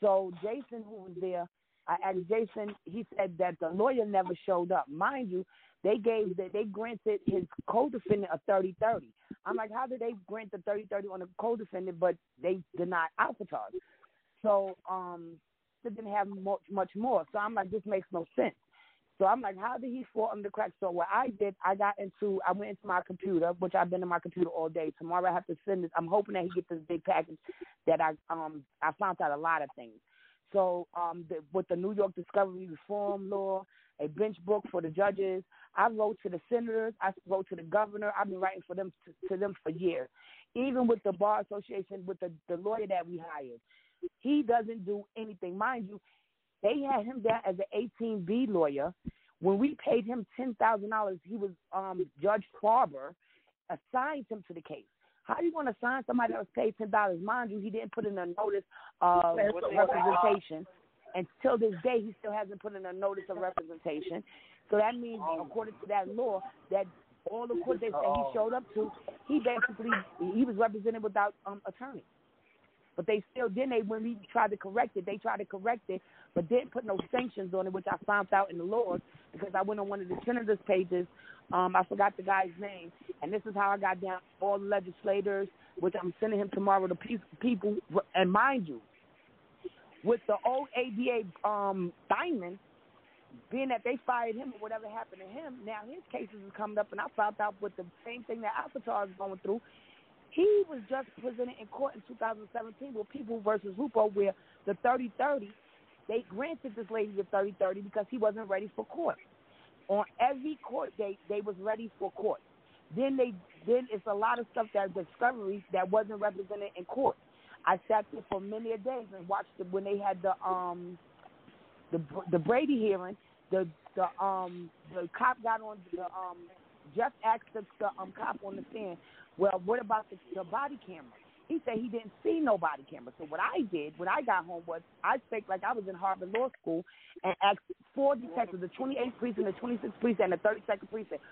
So Jason, who was there, I asked Jason, he said that the lawyer never showed up. Mind you, they gave that they granted his co-defendant a thirty thirty. I'm like, how did they grant the thirty thirty on a co-defendant, but they denied Alfatah? So um, they didn't have much, much more. So I'm like, this makes no sense. So I'm like, how did he fall under the cracks? So what I did, I got into, I went into my computer, which I've been in my computer all day. Tomorrow I have to send this. I'm hoping that he gets this big package that I um I found out a lot of things. So um, the, with the New York Discovery Reform Law, a bench book for the judges. I wrote to the senators. I wrote to the governor. I've been writing for them to, to them for years. Even with the Bar Association, with the, the lawyer that we hired, he doesn't do anything. Mind you, they had him down as an eighteen B lawyer. When we paid him ten thousand dollars, he was um, Judge Farber assigned him to the case. How are you going to assign somebody that was paid ten dollars? Mind you, he didn't put in a notice of representation. And till this day, he still hasn't put in a notice of representation. So that means, according to that law, that all the court dates that he showed up to, he basically, he was represented without um, attorney. But they still, then they, when we tried to correct it, they tried to correct it, but didn't put no sanctions on it, which I found out in the laws because I went on one of the senators' pages. Um, I forgot the guy's name. And this is how I got down all the legislators, which I'm sending him tomorrow to people. And mind you, with the old A B A um, Diamond, being that they fired him or whatever happened to him, now his cases is coming up, and I found out with the same thing that Alfatah is going through. He was just presented in court in two thousand seventeen with People versus Lupo, where the thirty thirty, they granted this lady the thirty thirty because he wasn't ready for court. On every court date, they was ready for court. Then they then it's a lot of stuff that discovery that wasn't represented in court. I sat there for many a days and watched the, when they had the um the the Brady hearing. The the um the cop got on the um Jeff asked the um cop on the stand, well, what about the, the body camera? He said he didn't see no body camera. So what I did when I got home was I faked like I was in Harvard Law School and asked four detectives, the twenty-eighth precinct, the twenty-sixth precinct, and the thirty-second precinct,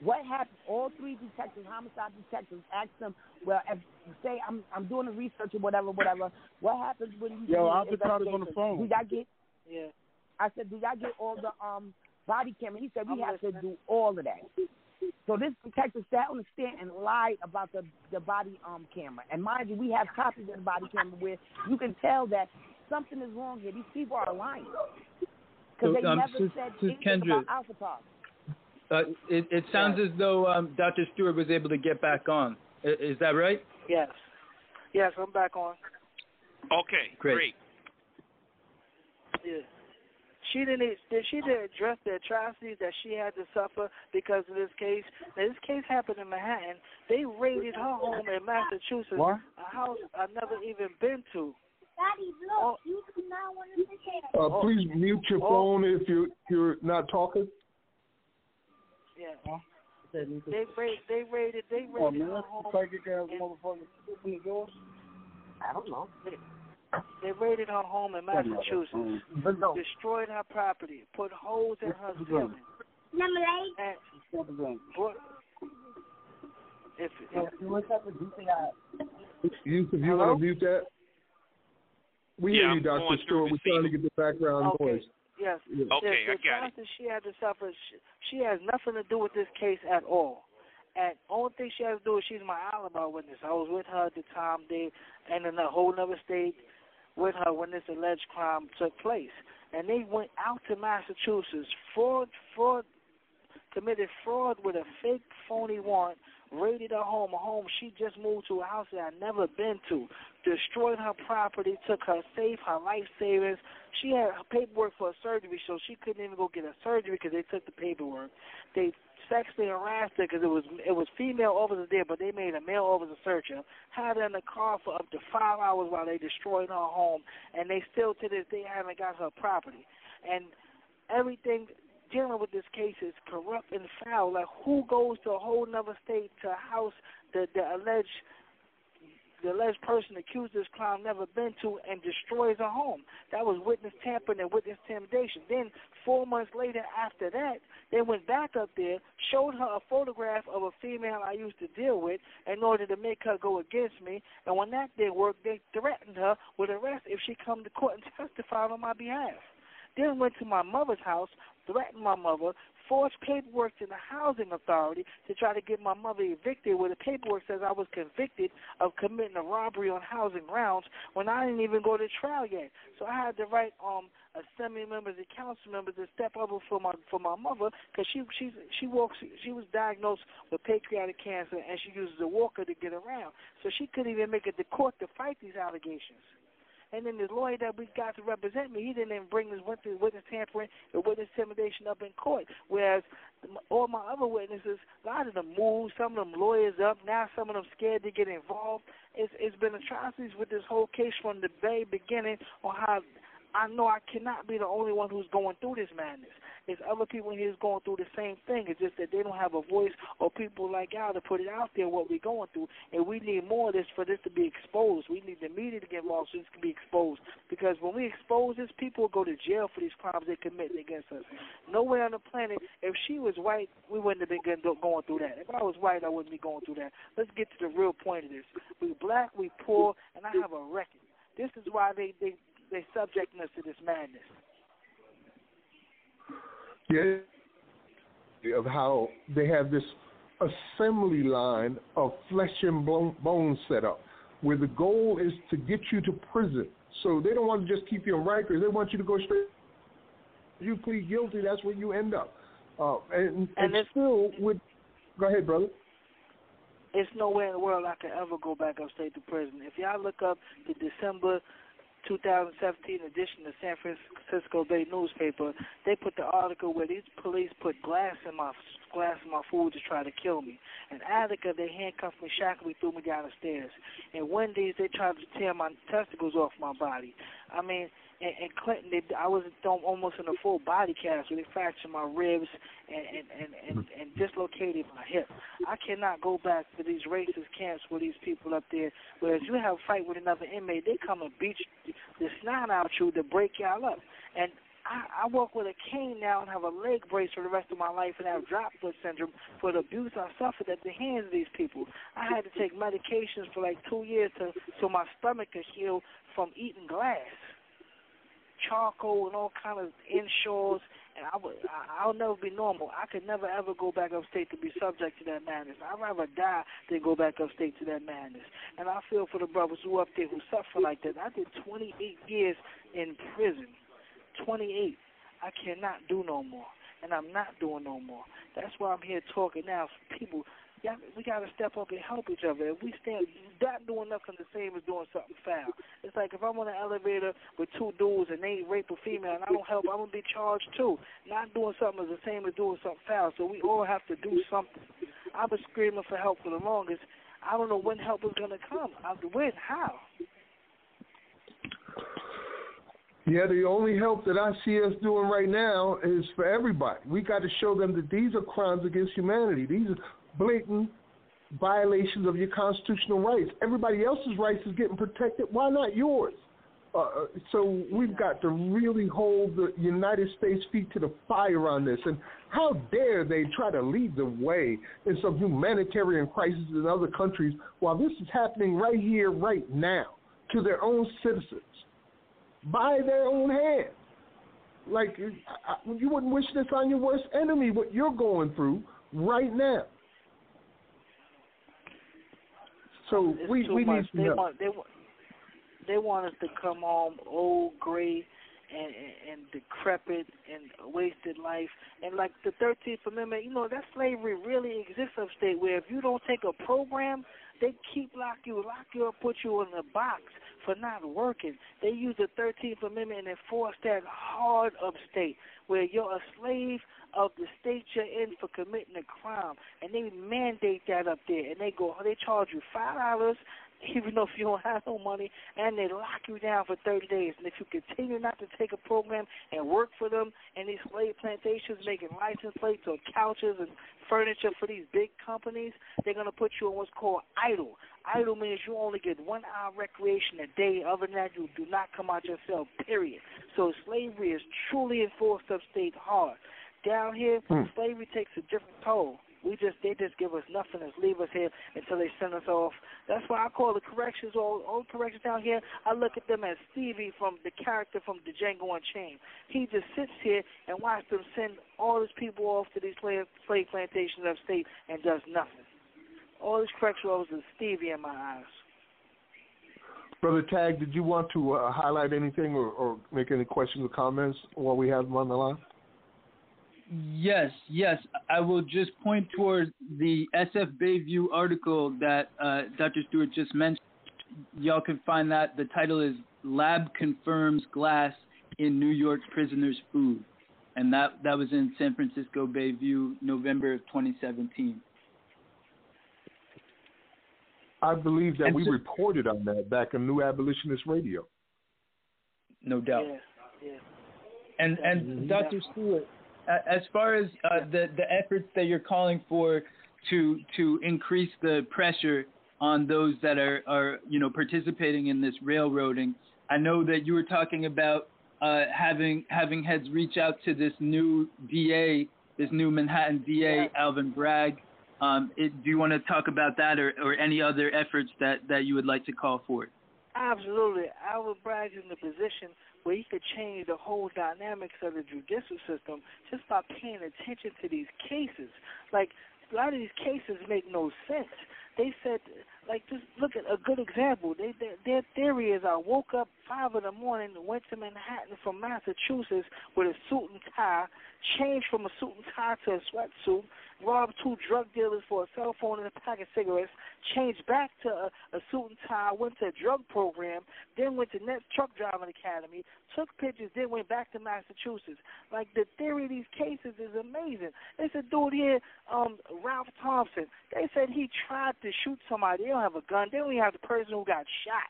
what happened? All three detectives, homicide detectives, asked them, well, if, say I'm I'm doing the research or whatever, whatever, what happens when you Yo, I'll be caught on the phone. Do y'all get? Yeah. I said, do y'all get all the um body camera? He said, we I'm have listening. to do all of that. So this detective sat on the stand and lied about the, the body um camera. And mind you, we have copies of the body camera where you can tell that something is wrong here. These people are lying. Because so, they um, never so, said so anything Kendra, about Alfatah. Uh, it, it sounds yes. as though um, Doctor Stewart was able to get back on. Is, is that right? Yes. Yes, I'm back on. Okay, great. great. Yeah. She didn't. She didn't address the atrocities that she had to suffer because of this case. Now, this case happened in Manhattan. They raided her home in Massachusetts, what? a house I've never even been to. Daddy, look, oh. you do not want to say uh, Please mute your oh. phone if you're you're not talking. Yeah. They raided. They raided. They raided oh, her home. And, I don't know. They raided her home in Massachusetts, destroyed her property, put holes in her ceiling. Number eight. Brought, if, if, you can you want to mute that? We yeah, hear you, Doctor Stewart. We're trying to get the background okay. noise. Yes. yes. Okay, the, the I got it. That she had to suffer, she, she has nothing to do with this case at all. And only thing she has to do is she's my alibi witness. I was with her at the time they, and in a whole other state with her when this alleged crime took place. And they went out to Massachusetts, fraud, fraud, committed fraud with a fake, phony warrant, raided her home, a home she just moved to, a house that I'd never been to, destroyed her property, took her safe, her life savings. She had paperwork for a surgery, so she couldn't even go get a surgery because they took the paperwork. They sexually harassed her because it was, it was female officers there, but they made a male officer search her, had her in the car for up to five hours while they destroyed her home, and they still to this day haven't got her property. And everything dealing with this case is corrupt and foul. Like, who goes to a whole other state to house the, the alleged the alleged person accused of this crime never been to and destroys a home? That was witness tampering and witness intimidation. Then four months later after that, they went back up there, showed her a photograph of a female I used to deal with in order to make her go against me. And when that didn't work, they threatened her with arrest if she come to court and testify on my behalf. Then went to my mother's house, threatened my mother, forged paperwork to the housing authority to try to get my mother evicted, where the paperwork says I was convicted of committing a robbery on housing grounds when I didn't even go to trial yet. So I had the right um, assembly members and council members to step up for my for my mother because she she's, she walks she was diagnosed with pancreatic cancer and she uses a walker to get around, so she couldn't even make it to court to fight these allegations. And then the lawyer that we got to represent me, he didn't even bring this witness, witness tampering or witness intimidation up in court, whereas all my other witnesses, a lot of them moved, some of them lawyers up, now some of them scared to get involved. It's, it's been atrocities with this whole case from the very beginning on how I know I cannot be the only one who's going through this madness. There's other people here who's going through the same thing. It's just that they don't have a voice or people like y'all to put it out there what we're going through. And we need more of this for this to be exposed. We need the media to get lost so this can be exposed. Because when we expose this, people go to jail for these crimes they're committing against us. Nowhere on the planet, if she was white, we wouldn't have been going through that. If I was white, I wouldn't be going through that. Let's get to the real point of this. We're black, we're poor, and I have a record. This is why they... they They're subjecting us to this madness. Yeah, of how they have this assembly line of flesh and bone set up, where the goal is to get you to prison. So they don't want to just keep you in Rikers; they want you to go straight. You plead guilty, that's where you end up. Uh, and and, and still, with go ahead, brother. It's nowhere in the world I can ever go back upstate to prison. If y'all look up the December two thousand seventeen edition of San Francisco Bay newspaper, they put the article where these police put glass in my glass in my food to try to kill me. In Attica, they handcuffed me, shackled me, threw me down the stairs. In Wendy's, they tried to tear my testicles off my body. I mean, in, in Clinton, they, I was almost in a full body cast where they fractured my ribs and, and, and, and, and dislocated my hip. I cannot go back to these racist camps with these people up there, where if you have a fight with another inmate, they come and beat you, the snot out you to break y'all up. And I, I walk with a cane now and have a leg brace for the rest of my life and have drop foot syndrome for the abuse I suffered at the hands of these people. I had to take medications for like two years to, so my stomach could heal from eating glass, charcoal, and all kind of inshores, and I would, I, I'll never be normal. I could never, ever go back upstate to be subject to that madness. I'd rather die than go back upstate to that madness. And I feel for the brothers who up there who suffer like that. I did twenty-eight years in prison. twenty-eight. I cannot do no more, and I'm not doing no more. That's why I'm here talking now for people. Yeah, we got to step up and help each other. If we stand, not doing nothing the same as doing something foul. It's like if I'm on an elevator with two dudes and they rape a female and I don't help, I'm going to be charged too. Not doing something is the same as doing something foul, so we all have to do something. I've been screaming for help for the longest. I don't know when help is going to come. When? How? Yeah, the only help that I see us doing right now is for everybody. We got to show them that these are crimes against humanity. These are blatant violations of your constitutional rights. Everybody else's rights is getting protected. Why not yours? Uh, so we've got to really hold the United States feet to the fire on this. And how dare they try to lead the way in some humanitarian crisis in other countries while this is happening right here, right now, to their own citizens by their own hands. like you wouldn't wish this on your worst enemy, what you're going through right now. So it's we we much. need to they know. Want, they, want, they want us to come home old, gray, and, and, and decrepit and wasted life. And like the thirteenth Amendment, you know, that slavery really exists upstate where if you don't take a program, they keep lock you, lock you up, put you in a box for not working. They use the thirteenth Amendment and enforce that hard upstate where you're a slave of the state you're in for committing a crime. And they mandate that up there. And they go, they charge you five dollars even though if you don't have no money, and they lock you down for thirty days. And if you continue not to take a program and work for them and these slave plantations making license plates or couches and furniture for these big companies, they're going to put you on what's called idle. Idle means you only get one hour recreation a day. Other than that, you do not come out yourself, period. So slavery is truly enforced upstate hard. Down here, hmm. slavery takes a different toll. We just they just give us nothing and leave us here until they send us off. That's why I call the corrections all all corrections down here. I look at them as Stevie from the character from the Django Unchained. He just sits here and watches them send all these people off to these slave, slave plantations upstate and does nothing. All these corrections officers is Stevie in my eyes. Brother Tag, did you want to uh, highlight anything or, or make any questions or comments while we have them on the line? Yes, yes. I will just point towards the S F Bayview article that uh, Doctor Stewart just mentioned. Y'all can find that. The title is Lab Confirms Glass in New York Prisoners' Food. And that, that was in San Francisco Bayview, November of twenty seventeen. I believe that and we so, reported on that back on New Abolitionist Radio. No doubt. Yes, yes. And, and Doctor Stewart, as far as uh, the the efforts that you're calling for to to increase the pressure on those that are, are you know participating in this railroading, I know that you were talking about uh, having having heads reach out to this new D A, this new Manhattan D A, Alvin Bragg. Um, it, do you want to talk about that or, or any other efforts that, that you would like to call for? Absolutely. Alvin Bragg's in the position where he could change the whole dynamics of the judicial system just by paying attention to these cases. Like, a lot of these cases make no sense. They said, like, just look at a good example. They, they, their theory is I woke up five in the morning, went to Manhattan from Massachusetts with a suit and tie, changed from a suit and tie to a sweatsuit, robbed two drug dealers for a cell phone and a pack of cigarettes, changed back to a, a suit and tie, went to a drug program, then went to Next Truck Driving Academy, took pictures, then went back to Massachusetts. Like, the theory of these cases is amazing. There's a dude here, um, Ralph Thompson. They said he tried to shoot somebody. They don't have a gun. They only have the person who got shot.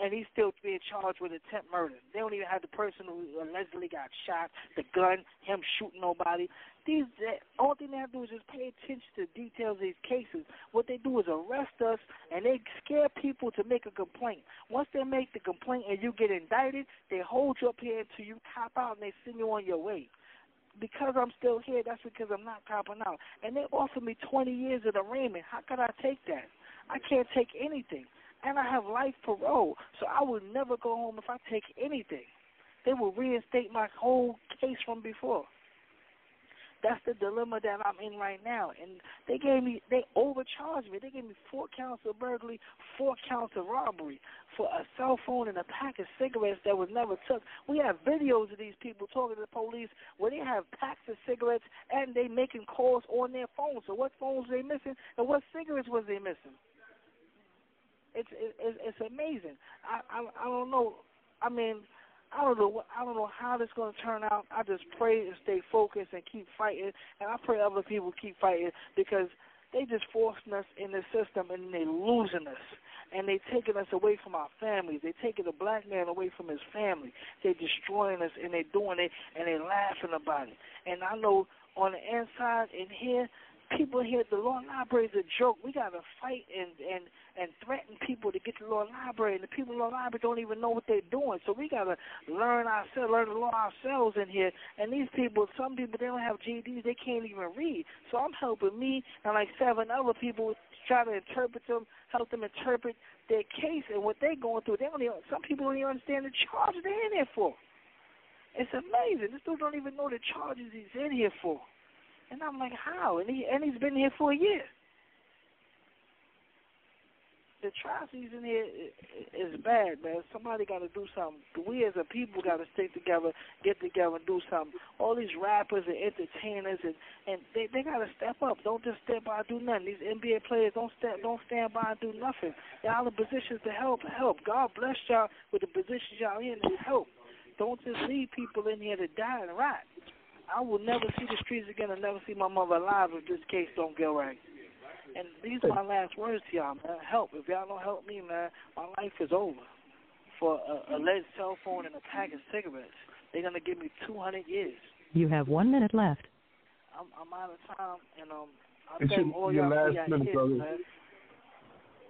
And he's still being charged with attempt murder. They don't even have the person who allegedly got shot, the gun, him shooting nobody. These, the only thing they have to do is just pay attention to the details of these cases. What they do is arrest us, and they scare people to make a complaint. Once they make the complaint and you get indicted, they hold you up here until you cop out and they send you on your way. Because I'm still here, that's because I'm not copping out. And they offered me twenty years of arraignment. How could I take that? I can't take anything. And I have life parole, so I will never go home if I take anything. They will reinstate my whole case from before. That's the dilemma that I'm in right now. And they gave me, they overcharged me. They gave me four counts of burglary, four counts of robbery for a cell phone and a pack of cigarettes that was never took. We have videos of these people talking to the police where they have packs of cigarettes and they making calls on their phones. So what phones were they missing and what cigarettes was they missing? It's, it's it's amazing. I, I I don't know. I mean, I don't know. I don't know how this is going to turn out. I just pray and stay focused and keep fighting. And I pray other people keep fighting because they just forcing us in the system and they losing us. And they taking us away from our families. They taking the black man away from his family. They destroying us and they doing it and they laughing about it. And I know on the inside in here. People here at the law library is a joke. We got to fight and, and, and threaten people to get to the law library, and the people in the law library don't even know what they're doing. So we got to learn ourselves, learn the law ourselves in here. And these people, some people, they don't have G Ds. They can't even read. So I'm helping me and like seven other people try to interpret them, help them interpret their case and what they're going through. They don't even, some people don't even understand the charge they're in there for. It's amazing. This dude don't even know the charges he's in here for. And I'm like, how? And, he, and he's been here for a year. The trial season here is bad, man. Somebody got to do something. We as a people got to stick together, get together, and do something. All these rappers and entertainers, and, and they, they got to step up. Don't just stand by and do nothing. These N B A players don't stand, don't stand by and do nothing. Y'all in positions to help, help. God bless y'all with the positions y'all in to help. Don't just leave people in here to die and rot. I will never see the streets again and never see my mother alive if this case don't go right. And these are my last words to y'all, man. Help. If y'all don't help me, man, my life is over. For a, a lead cell phone and a pack of cigarettes, they're going to give me two hundred years. You have one minute left. I'm, I'm out of time, and um, I it thank all y'all for y'all minute, kids, man.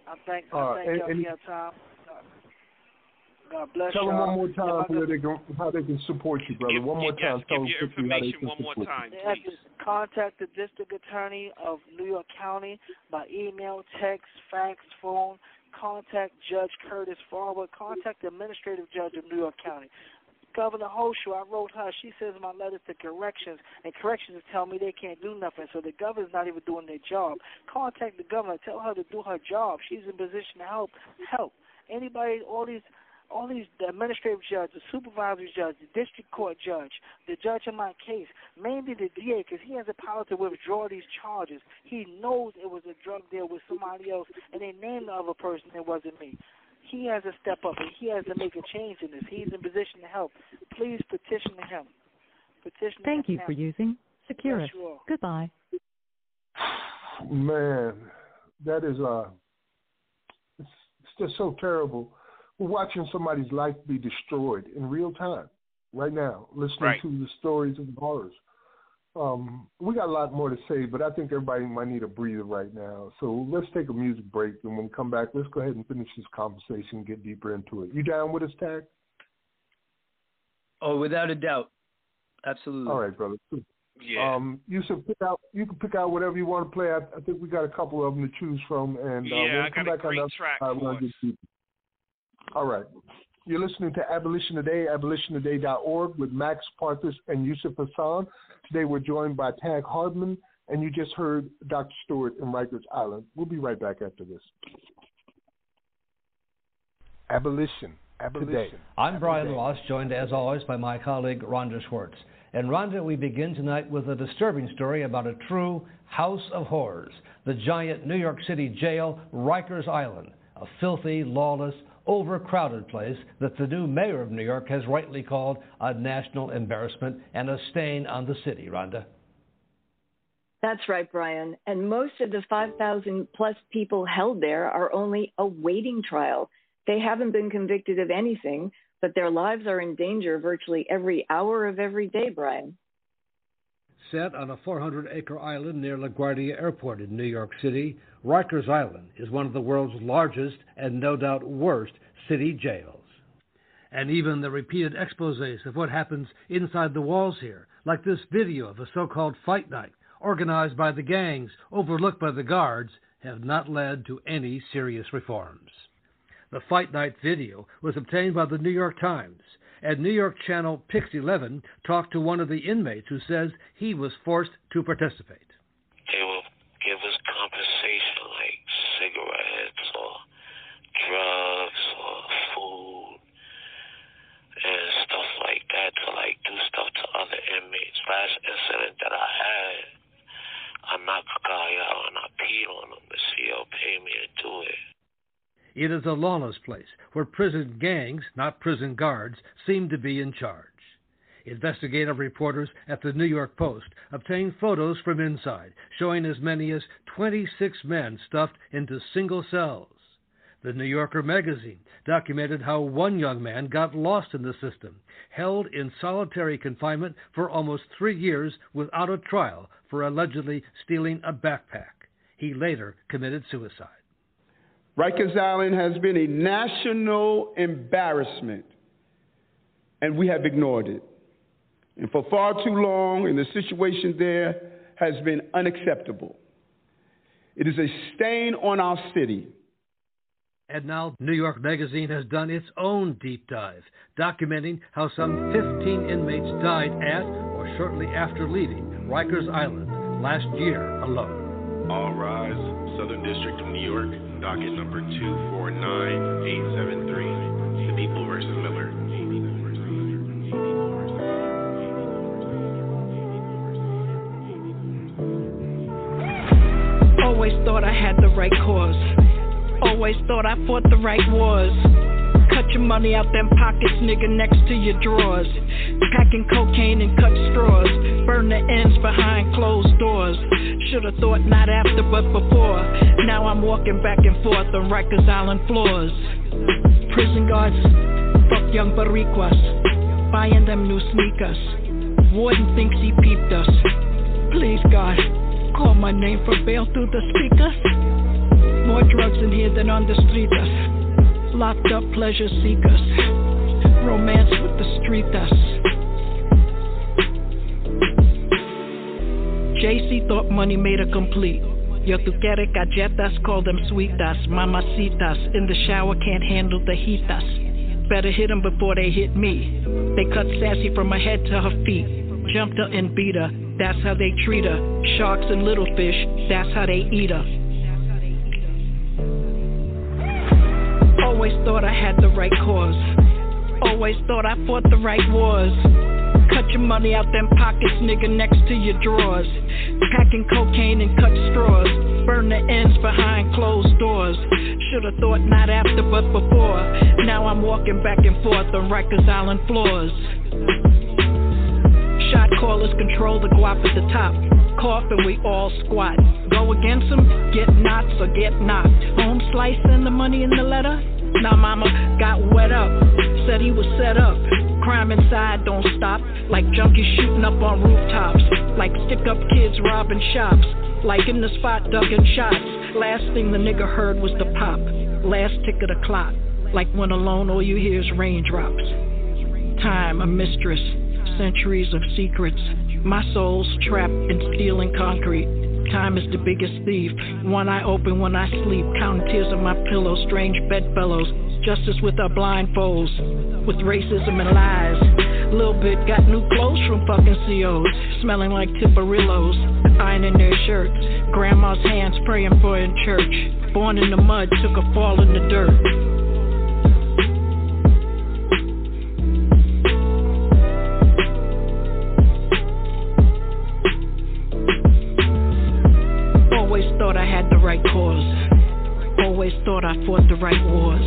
I thank, uh, I thank and, y'all and for your time. God bless tell y'all. Them one more time yeah, where they go, how they can support you, brother. Give, one more time. Give, tell give them information one more time, you. Please. Contact the District Attorney of New York County by email, text, fax, phone. Contact Judge Curtis Farber. Contact the Administrative Judge of New York County. Governor Hochul, I wrote her. She sends my letters to corrections, and corrections tell me they can't do nothing, so the governor's not even doing their job. Contact the governor. Tell her to do her job. She's in position to help. Help. Anybody, all these... All these the administrative judge, the supervisory judge, the district court judge, the judge in my case, mainly the D A, because he has the power to withdraw these charges. He knows it was a drug deal with somebody else, and they named the other person. It wasn't me. He has to step up, and he has to make a change in this. He's in position to help. Please petition to him. Petition. Thank to him you now. For using Securus. Sure. Goodbye. Man, that is uh, it's, it's just so terrible. We're watching somebody's life be destroyed in real time, right now, listening right. to the stories and the horrors. Um, we got a lot more to say, but I think everybody might need a breather right now. So let's take a music break, and when we come back, let's go ahead and finish this conversation and get deeper into it. You down with us, Tag? Oh, without a doubt. Absolutely. All right, brother. Yeah. Um, you should pick out. You can pick out whatever you want to play. I, I think we got a couple of them to choose from. And, uh, yeah, I got a great track for us. All right. You're listening to Abolition Today, abolition today dot org with Max Parthas and Yusuf Hassan. Today we're joined by Tag Harmon, and you just heard Doctor Stewart in Rikers Island. We'll be right back after this. Abolition, Abolition Today. I'm Brian Loss, joined as always by my colleague Rhonda Schwartz. And Rhonda, we begin tonight with a disturbing story about a true house of horrors, the giant New York City jail, Rikers Island, a filthy, lawless, overcrowded place that the new mayor of New York has rightly called a national embarrassment and a stain on the city, Rhonda. That's right, Brian. And most of the five thousand plus people held there are only awaiting trial. They haven't been convicted of anything, but their lives are in danger virtually every hour of every day, Brian. Set on a four hundred acre island near LaGuardia Airport in New York City, Rikers Island is one of the world's largest and no doubt worst city jails. And even the repeated exposés of what happens inside the walls here, like this video of a so-called fight night organized by the gangs, overlooked by the guards, have not led to any serious reforms. The fight night video was obtained by the New York Times, and New York channel Pix eleven talked to one of the inmates who says he was forced to participate. They will give us compensation like cigarettes or drugs or food and stuff like that to like do stuff to other inmates. Last incident that I had, I knocked a guy out and I peed on him. The C O paid me to do it. It is a lawless place where prison gangs, not prison guards, seem to be in charge. Investigative reporters at the New York Post obtained photos from inside showing as many as twenty-six men stuffed into single cells. The New Yorker magazine documented how one young man got lost in the system, held in solitary confinement for almost three years without a trial for allegedly stealing a backpack. He later committed suicide. Rikers Island has been a national embarrassment, and we have ignored it. And for far too long, and the situation there has been unacceptable. It is a stain on our city. And now, New York Magazine has done its own deep dive, documenting how some fifteen inmates died at or shortly after leaving Rikers Island last year alone. All rise. Southern District of New York, docket number two four nine eight seven three, The People versus Miller. Always thought I had the right cause. Always thought I fought the right wars. Cut your money out them pockets, nigga, next to your drawers. Packing cocaine and cut straws. Burn the ends behind closed doors. Should've thought not after but before. Now I'm walking back and forth on Rikers Island floors. Prison guards, fuck young Bariquas. Buying them new sneakers. Warden thinks he peeped us. Please God, call my name for bail through the speaker. More drugs in here than on the street us. Locked up pleasure seekers. Romance with the street us. J C thought money made her complete. Yo tu quieres galletas, call them sweetas. Mamacitas, in the shower can't handle the heatas. Better hit them before they hit me. They cut Sassy from her head to her feet. Jumped her and beat her, that's how they treat her. Sharks and little fish, that's how they eat her. Always thought I had the right cause. Always thought I fought the right wars. Cut your money out them pockets, nigga, next to your drawers. Packing cocaine and cut straws. Burn the ends behind closed doors. Should've thought not after but before. Now I'm walking back and forth on Rikers Island floors. Shot callers control the guap at the top. Cough and we all squat. Go against them, get knots or get knocked. Home slicing the money in the letter. Now mama got wet up, said he was set up. Crime inside don't stop, like junkies shooting up on rooftops. Like stick-up kids robbing shops, like in the spot ducking shots. Last thing the nigga heard was the pop, last tick of the clock. Like when alone all you hear is raindrops. Time, a mistress, centuries of secrets. My soul's trapped in steel and concrete. Time is the biggest thief. One eye open when I sleep. Counting tears on my pillow. Strange bedfellows. Justice with our blindfolds. With racism and lies. Little bit got new clothes from fucking C Os. Smelling like Tipperillos. Ironing their shirts. Grandma's hands praying for in church. Born in the mud. Took a fall in the dirt. I fought the right wars.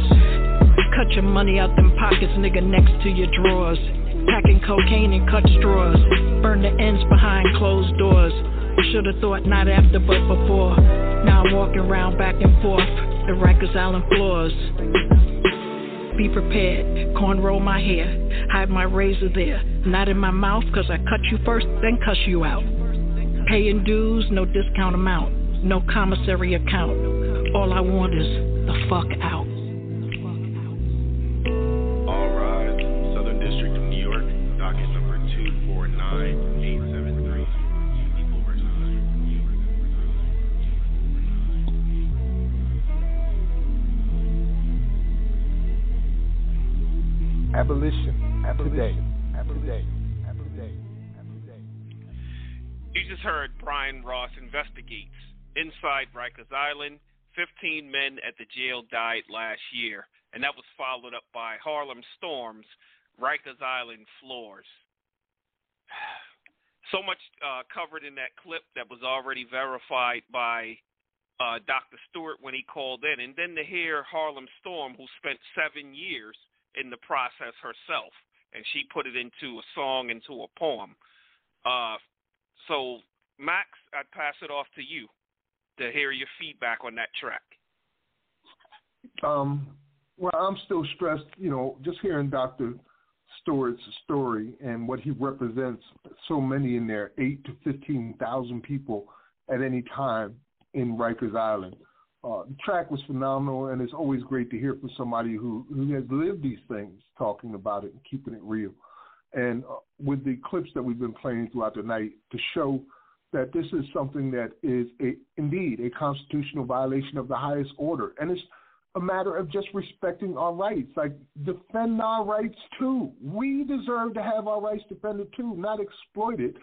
Cut your money out them pockets, nigga, next to your drawers. Packing cocaine and cut straws. Burn the ends behind closed doors. Should've thought not after but before. Now I'm walking round back and forth the Rikers Island floors. Be prepared, cornrow my hair. Hide my razor there. Not in my mouth, cause I cut you first, then cuss you out. Paying dues, no discount amount. No commissary account. All I want is the fuck out. All rise. Southern District of New York, docket number two four nine eight seven three. Abolition. Abolition. Abolition. Abolition. You just heard Brian Ross Investigates. Inside Rikers Island, fifteen men at the jail died last year, and that was followed up by Harlem Storm's Rikers Island Floors. So much uh, covered in that clip that was already verified by uh, Doctor Stewart when he called in, and then to hear Harlem Storm, who spent seven years in the process herself, and she put it into a song, into a poem. Uh, so, Max, I'd pass it off to you to hear your feedback on that track. Um, well, I'm still stressed, you know, just hearing Doctor Stewart's story and what he represents, so many in there, eight to fifteen thousand people at any time in Rikers Island. Uh, the track was phenomenal, and it's always great to hear from somebody who, who has lived these things, talking about it and keeping it real. And uh, with the clips that we've been playing throughout the night to show that this is something that is a, indeed a constitutional violation of the highest order. And it's a matter of just respecting our rights. Like, defend our rights too. We deserve to have our rights defended too, not exploited.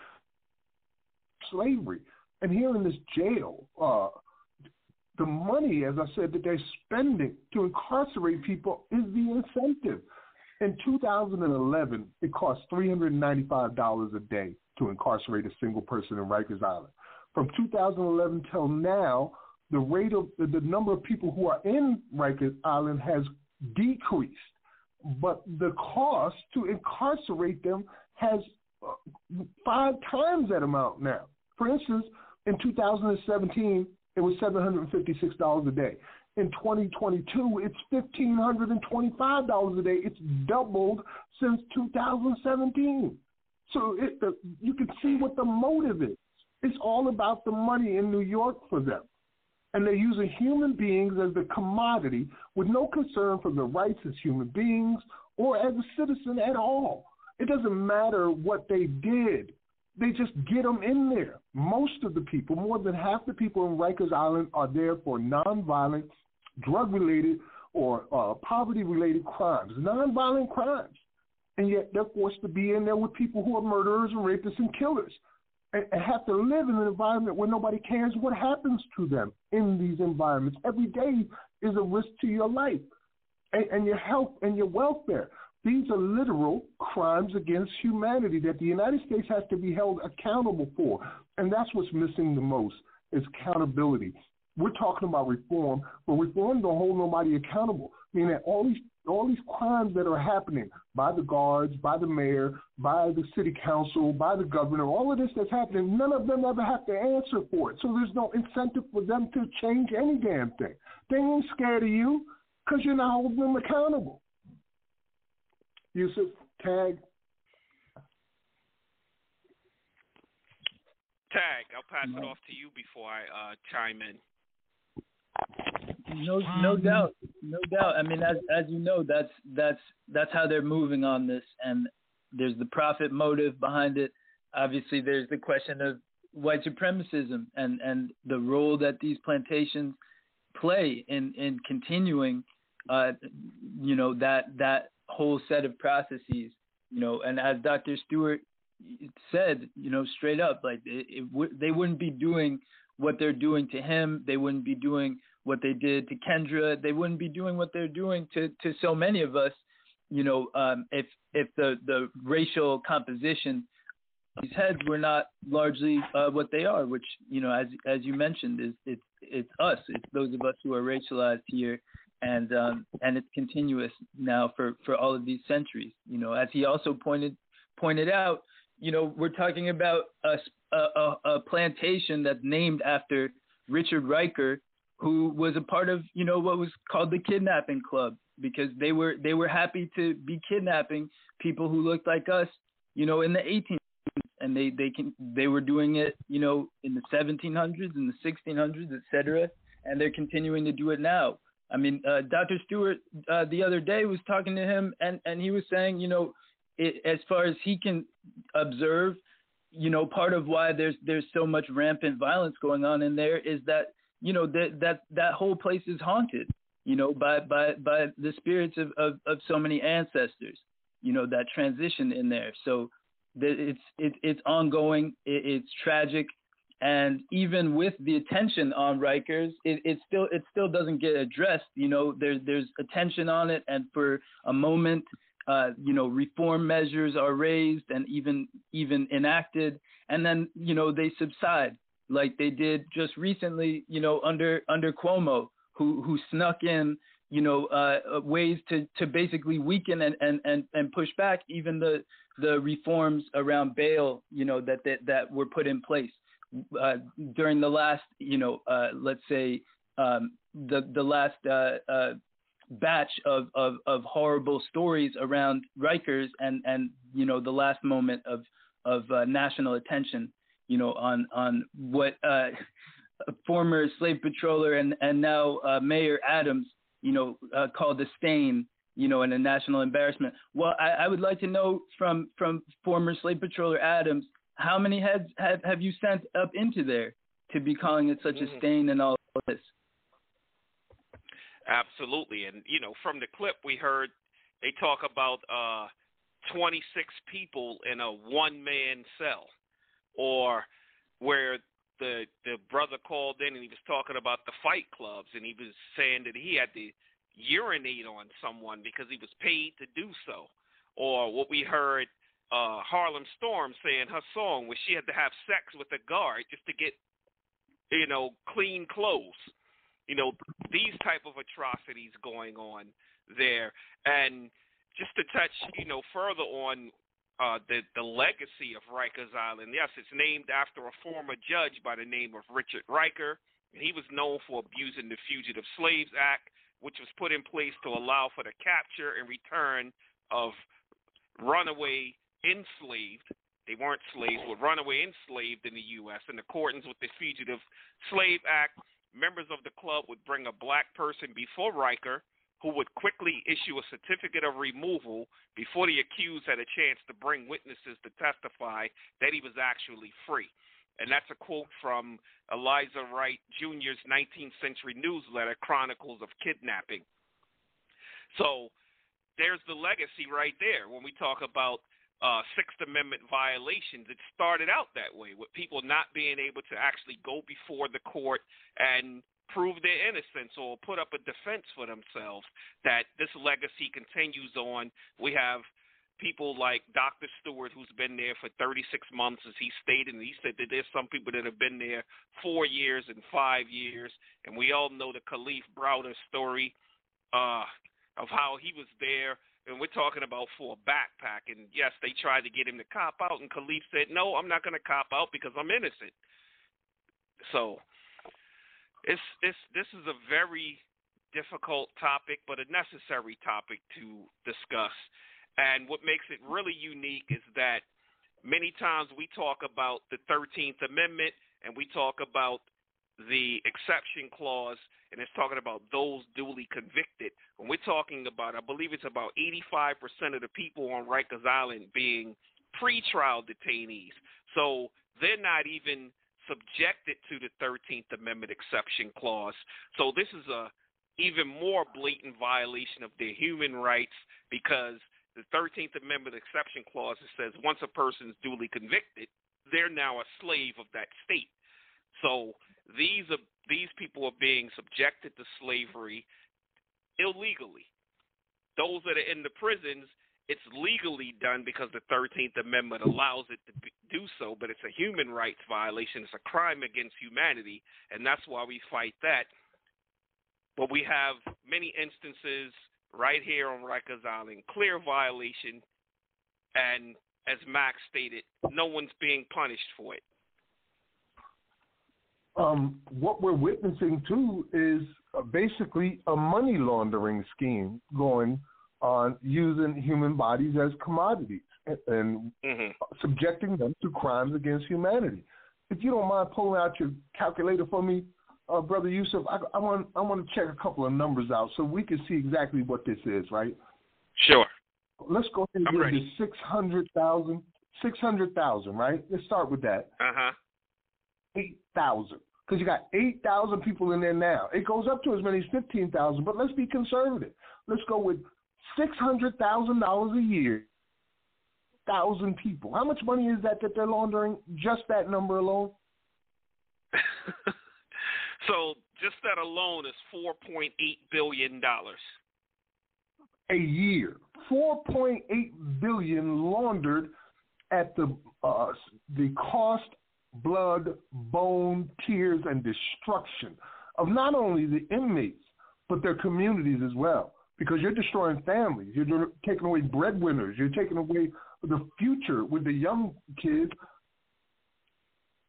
Slavery. And here in this jail, uh, the money, as I said, that they're spending to incarcerate people is the incentive. In two thousand eleven, it cost three hundred ninety-five dollars a day to incarcerate a single person in Rikers Island. From two thousand eleven till now, the rate of the number of people who are in Rikers Island has decreased, but the cost to incarcerate them has five times that amount now. For instance, in two thousand seventeen, it was seven hundred fifty-six dollars a day. In twenty twenty-two, it's one thousand five hundred twenty-five dollars a day. It's doubled since two thousand seventeen. So it, the, you can see what the motive is. It's all about the money in New York for them. And they're using human beings as the commodity with no concern for their rights as human beings or as a citizen at all. It doesn't matter what they did. They just get them in there. Most of the people, more than half the people in Rikers Island, are there for nonviolent, drug-related, or uh, poverty-related crimes, nonviolent crimes. And yet they're forced to be in there with people who are murderers and rapists and killers and, and have to live in an environment where nobody cares what happens to them in these environments. Every day is a risk to your life and, and your health and your welfare. These are literal crimes against humanity that the United States has to be held accountable for, and that's what's missing the most is accountability. We're talking about reform, but reform don't hold nobody accountable, meaning that all these all these crimes that are happening by the guards, by the mayor, by the city council, by the governor, all of this that's happening, none of them ever have to answer for it, so there's no incentive for them to change any damn thing. They ain't scared of you because you're not holding them accountable. Yusuf, Tag. Tag, I'll pass it off to you before I uh, chime in. No, no doubt, no doubt. I mean, as as you know, that's that's that's how they're moving on this, and there's the profit motive behind it. Obviously, there's the question of white supremacism and, and the role that these plantations play in in continuing, uh, you know, that that. whole set of processes, you know, and as Doctor Stewart said, you know, straight up, like it, it w- they wouldn't be doing what they're doing to him. They wouldn't be doing what they did to Kendra. They wouldn't be doing what they're doing to, to so many of us, you know, um, if if the, the racial composition of these heads were not largely uh, what they are, which, you know, as as you mentioned, is it's it's us, it's those of us who are racialized here. And um, and it's continuous now for, for all of these centuries. You know, as he also pointed pointed out, you know, we're talking about a, a, a plantation that's named after Richard Riker, who was a part of, you know, what was called the kidnapping club, because they were they were happy to be kidnapping people who looked like us, you know, in the eighteen hundreds, and they they can they were doing it, you know, in the seventeen hundreds, in the sixteen hundreds, et cetera, and they're continuing to do it now. I mean, uh, Doctor Stewart uh, the other day was talking to him, and, and he was saying, you know, it, as far as he can observe, you know, part of why there's there's so much rampant violence going on in there is that, you know, that that, that whole place is haunted, you know, by by, by the spirits of, of, of so many ancestors, you know, that transition in there. So it's it, it's ongoing. It, it's tragic. And even with the attention on Rikers, it, it still it still doesn't get addressed. You know, there's there's attention on it, and for a moment, uh, you know, reform measures are raised and even even enacted, and then you know they subside, like they did just recently. You know, under under Cuomo, who who snuck in, you know, uh, ways to, to basically weaken and, and, and, and push back even the the reforms around bail, you know, that that, that were put in place. Uh, during the last, you know, uh, let's say um, the the last uh, uh, batch of, of, of horrible stories around Rikers, and, and you know the last moment of of uh, national attention, you know, on on what uh, former slave patroller and and now uh, Mayor Adams, you know, uh, called a stain, you know, and a national embarrassment. Well, I, I would like to know from from former slave patroller Adams. How many heads have, have you sent up into there to be calling it such a stain and all of this? Absolutely. And, you know, from the clip we heard, they talk about uh, twenty-six people in a one-man cell, or where the the brother called in and he was talking about the fight clubs, and he was saying that he had to urinate on someone because he was paid to do so. Or what we heard uh, Harlem Storm saying, her song, where she had to have sex with a guard just to get, you know, clean clothes. You know, these type of atrocities going on there. And just to touch, you know, further on uh, the, the legacy of Rikers Island, yes, it's named after a former judge by the name of Richard Riker. And he was known for abusing the Fugitive Slaves Act, which was put in place to allow for the capture and return of runaway enslaved. They weren't slaves, but runaway enslaved in the U S In accordance with the Fugitive Slave Act, members of the club would bring a black person before Riker, who would quickly issue a certificate of removal before the accused had a chance to bring witnesses to testify that he was actually free. And that's a quote from Eliza Wright Junior's nineteenth century newsletter, Chronicles of Kidnapping. So there's the legacy right there. When we talk about uh, Sixth Amendment violations, it started out that way, with people not being able to actually go before the court and prove their innocence or put up a defense for themselves. That this legacy continues on. We have people like Doctor Stewart, who's been there for thirty-six months, as he stated, and he said that there's some people that have been there four years and five years, and we all know the Kalief Browder story uh, of how he was there, and we're talking about for a backpack, and yes, they tried to get him to cop out, and Kalief said, no, I'm not going to cop out because I'm innocent. So It's, it's, this is a very difficult topic, but a necessary topic to discuss. And what makes it really unique is that many times we talk about the thirteenth amendment and we talk about the exception clause, and it's talking about those duly convicted. When we're talking about, I believe it's about eighty-five percent of the people on Rikers Island being pretrial detainees. So they're not even subjected to the thirteenth amendment exception clause. So this is a even more blatant violation of their human rights, because the thirteenth amendment exception clause says once a person is duly convicted, they're now a slave of that state. So these are, these people are being subjected to slavery illegally. Those that are in the prisons, it's legally done because the thirteenth amendment allows it to do so, but it's a human rights violation. It's a crime against humanity, and that's why we fight that. But we have many instances right here on Rikers Island, clear violation, and as Max stated, no one's being punished for it. Um, what we're witnessing, too, is basically a money laundering scheme going on, using human bodies as commodities and, and mm-hmm. subjecting them to crimes against humanity. If you don't mind pulling out your calculator for me, uh, Brother Yusuf, I, I want I want to check a couple of numbers out so we can see exactly what this is, right? Sure. Let's go ahead and get this six hundred thousand, six hundred thousand, right? Let's start with that. Uh-huh. eight thousand, because you got eight thousand people in there now. It goes up to as many as fifteen thousand, but let's be conservative. Let's go with six hundred thousand dollars a year, one thousand people. How much money is that that they're laundering, just that number alone? So just that alone is four point eight billion dollars. A year. four point eight billion dollars laundered at the uh, the cost, blood, bone, tears, and destruction of not only the inmates, but their communities as well. Because you're destroying families, you're taking away breadwinners, you're taking away the future with the young kids,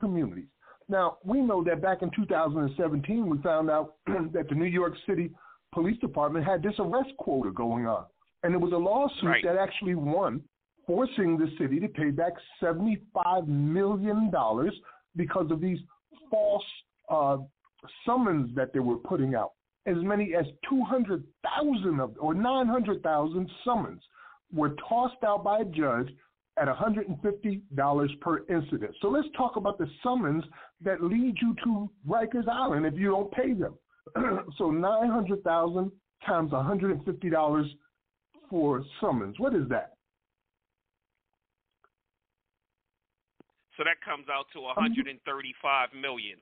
communities. Now, we know that back in two thousand seventeen, we found out that the New York City Police Department had this arrest quota going on. And it was a lawsuit right. that actually won, forcing the city to pay back seventy-five million dollars because of these false uh, summons that they were putting out. As many as two hundred thousand of, or nine hundred thousand summons were tossed out by a judge at one hundred fifty dollars per incident. So let's talk about the summons that lead you to Rikers Island if you don't pay them. So nine hundred thousand times one hundred fifty dollars for summons. What is that? So that comes out to one hundred thirty-five million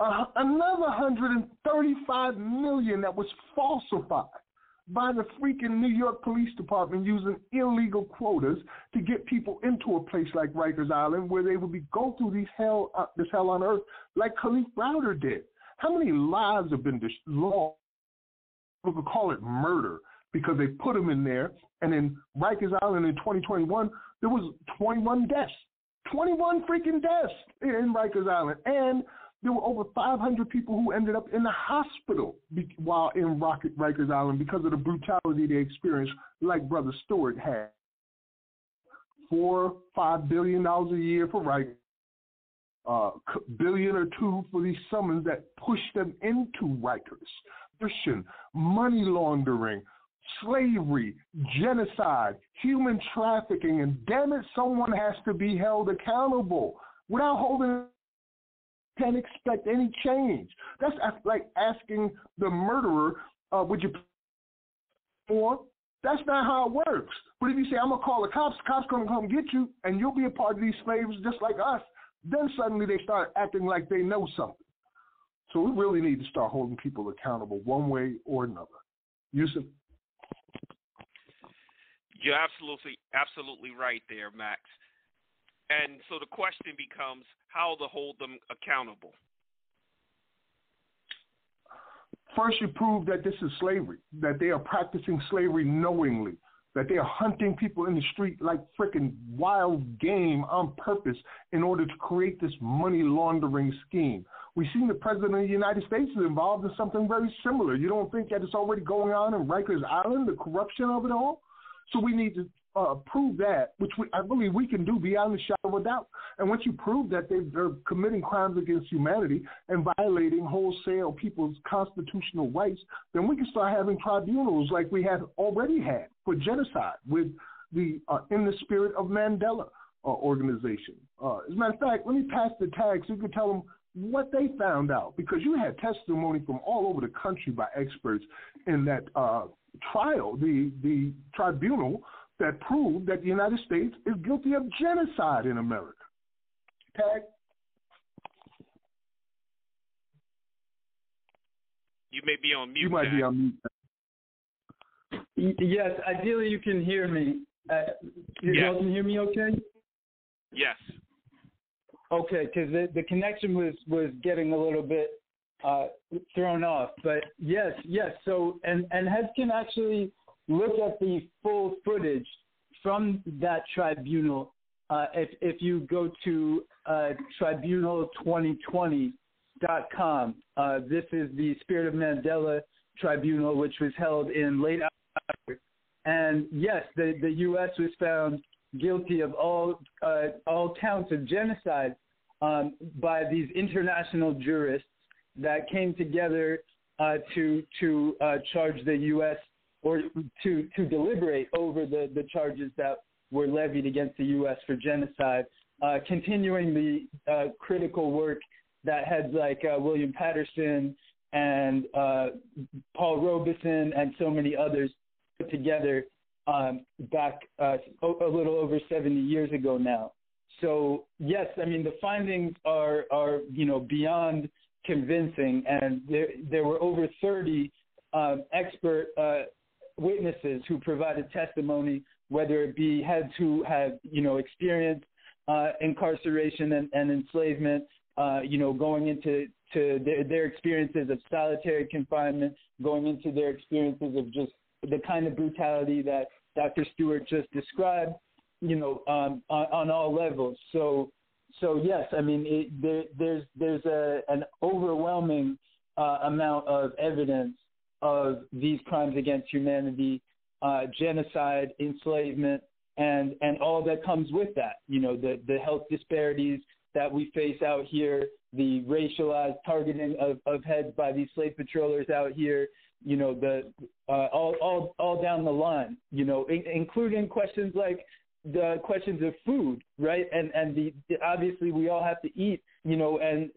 dollars. Uh, another one hundred thirty-five million dollars that was falsified by the freaking New York Police Department using illegal quotas to get people into a place like Rikers Island where they would be go through these hell, uh, this hell on earth like Kalief Browder did. How many lives have been lost? We could call it murder because they put them in there. And in Rikers Island in twenty twenty-one, there was twenty-one deaths. twenty-one freaking deaths in Rikers Island. And there were over five hundred people who ended up in the hospital while in Rikers Island because of the brutality they experienced, like Brother Stewart had. Four, five billion dollars a year for Rikers. Uh, billion or two for these summons that push them into Rikers. Money laundering, slavery, genocide, human trafficking, and damn it, someone has to be held accountable. Without holding, can't expect any change. That's like asking the murderer, uh, would you or that's not how it works. But if you say, I'm going to call the cops, the cops going to come get you, and you'll be a part of these slaves just like us, then suddenly they start acting like they know something. So we really need to start holding people accountable one way or another. Yusuf? You're absolutely, absolutely right there, Max. And so the question becomes how to hold them accountable. First, you prove that this is slavery, that they are practicing slavery knowingly, that they are hunting people in the street like frickin' wild game on purpose in order to create this money laundering scheme. We've seen the President of the United States is involved in something very similar. You don't think that it's already going on in Rikers Island, the corruption of it all? So we need to uh, prove that, which we, I believe we can do beyond the shadow of a doubt. And once you prove that they, they're committing crimes against humanity and violating wholesale people's constitutional rights, then we can start having tribunals like we have already had for genocide with the uh, In the Spirit of Mandela uh, organization. Uh, as a matter of fact, let me pass the tag so you can tell them what they found out, because you had testimony from all over the country by experts in that uh, trial, the, the tribunal that proved that the United States is guilty of genocide in America. Tag? You may be on mute. You might be on mute. Yes, ideally you can hear me. Uh, you yes. Can hear me okay? Yes. Okay, because the, the connection was, was getting a little bit uh, thrown off. But yes, yes. So, and, and heads can actually look at the full footage from that tribunal uh, if, if you go to uh, tribunal twenty twenty dot com. Uh, this is the Spirit of Mandela tribunal, which was held in late October. And yes, the, the U S was found guilty of all uh, all counts of genocide um, by these international jurists that came together uh, to to uh, charge the U S or to to deliberate over the, the charges that were levied against the U S for genocide, uh, continuing the uh, critical work that heads like uh, William Patterson and uh, Paul Robeson and so many others put together Um, back uh, a little over seventy years ago now. So yes, I mean the findings are, are you know beyond convincing, and there there were over thirty um, expert uh, witnesses who provided testimony, whether it be heads who had you know experienced uh, incarceration and, and enslavement, uh, you know going into to their, their experiences of solitary confinement, going into their experiences of just the kind of brutality that Doctor Stewart just described, you know, um, on, on all levels. So, so yes, I mean, it, there, there's there's a, an overwhelming uh, amount of evidence of these crimes against humanity, uh, genocide, enslavement, and and all that comes with that. You know, the the health disparities that we face out here, the racialized targeting of, of heads by these slave patrollers out here. You know, the uh, all all all down the line. You know, in, including questions like the questions of food, right? And and the, the obviously we all have to eat you know, and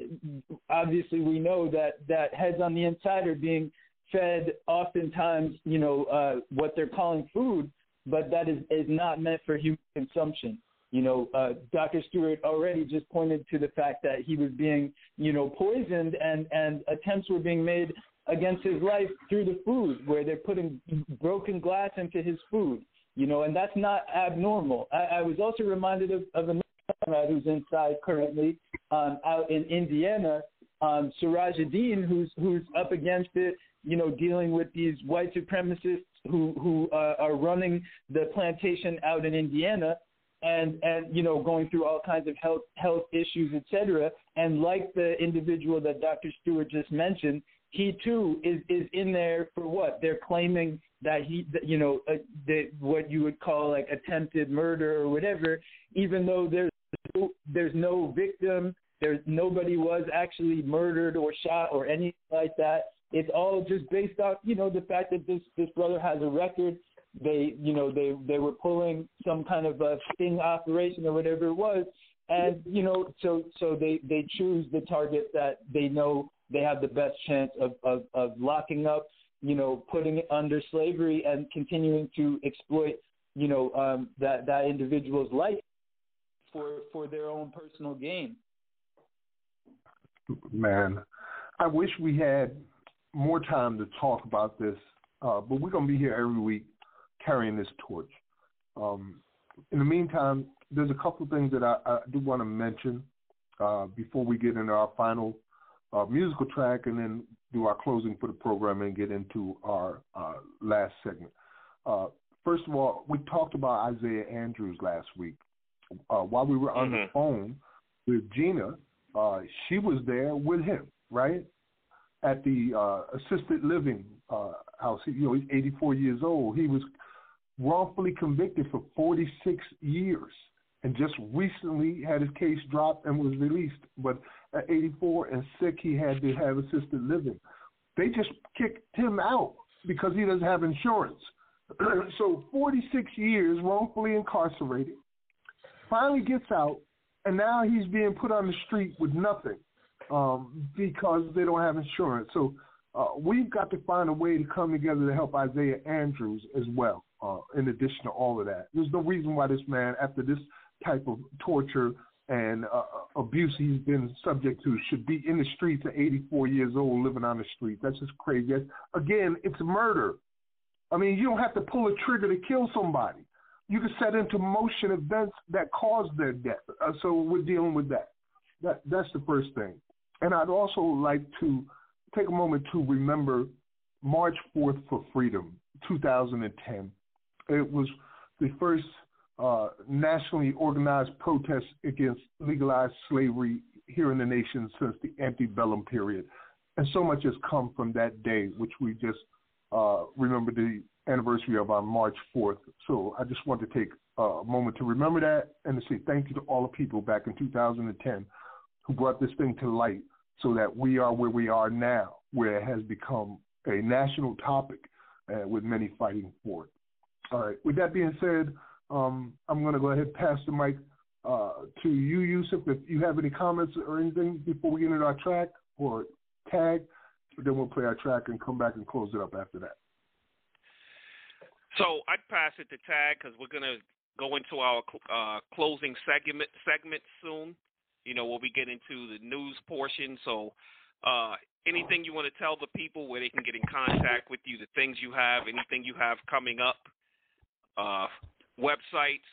obviously we know that, that heads on the inside are being fed oftentimes, you know, uh, what they're calling food, but that is, is not meant for human consumption. You know, uh, Doctor Stewart already just pointed to the fact that he was being, you know, poisoned, and, and attempts were being made against his life through the food, where they're putting broken glass into his food, you know, and that's not abnormal. I, I was also reminded of, of another comrade who's inside currently um, out in Indiana, um, Sirajuddin, who's who's up against it, you know, dealing with these white supremacists who, who uh, are running the plantation out in Indiana, and, and, you know, going through all kinds of health health issues, et cetera. And like the individual that Doctor Stewart just mentioned, he too is, is in there for what? They're claiming that he, you know, uh, that what you would call like attempted murder or whatever, even though there's no, there's no victim, there's nobody was actually murdered or shot or anything like that. It's all just based off, you know, the fact that this, this brother has a record. They, you know, they, they were pulling some kind of a sting operation or whatever it was. And, you know, so, so they, they choose the target that they know they have the best chance of, of, of locking up, you know, putting it under slavery and continuing to exploit, you know, um, that, that individual's life for, for their own personal gain. Man, I wish we had more time to talk about this, uh, but we're going to be here every week carrying this torch. Um, in the meantime, there's a couple of things that I, I do want to mention uh, before we get into our final uh, musical track and then do our closing for the program and get into our uh, last segment. Uh, first of all, we talked about Isaiah Andrews last week. Uh, while we were on mm-hmm. the phone with Gina, uh, she was there with him, right, at the uh, assisted living uh, house. You know, he's eighty-four years old. He was wrongfully convicted for forty-six years and just recently had his case dropped and was released. But at eighty-four and sick, he had to have assisted living. They just kicked him out because he doesn't have insurance. So forty-six years wrongfully incarcerated, finally gets out, and now he's being put on the street with nothing um, because they don't have insurance. So uh, we've got to find a way to come together to help Isaiah Andrews as well. Uh, in addition to all of that, there's no reason why this man, after this type of torture and uh, abuse he's been subject to, should be in the streets at eighty-four years old living on the street. That's just crazy. That's, again, it's murder. I mean, you don't have to pull a trigger to kill somebody. You can set into motion events that cause their death. Uh, so we're dealing with that. that. That's the first thing. And I'd also like to take a moment to remember March fourth for Freedom, two thousand ten. It was the first uh, nationally organized protest against legalized slavery here in the nation since the antebellum period. And so much has come from that day, which we just uh, remember the anniversary of on March fourth. So I just want to take a moment to remember that and to say thank you to all the people back in two thousand ten who brought this thing to light so that we are where we are now, where it has become a national topic uh, with many fighting for it. All right. With that being said, um, I'm going to go ahead and pass the mic uh, to you, Yusuf. If you have any comments or anything before we get into our track or tag, then we'll play our track and come back and close it up after that. So I'd pass it to Tag because we're going to go into our uh, closing segment segment soon. You know, where we get into the news portion. So uh, anything you want to tell the people where they can get in contact with you, the things you have, anything you have coming up. Uh, websites.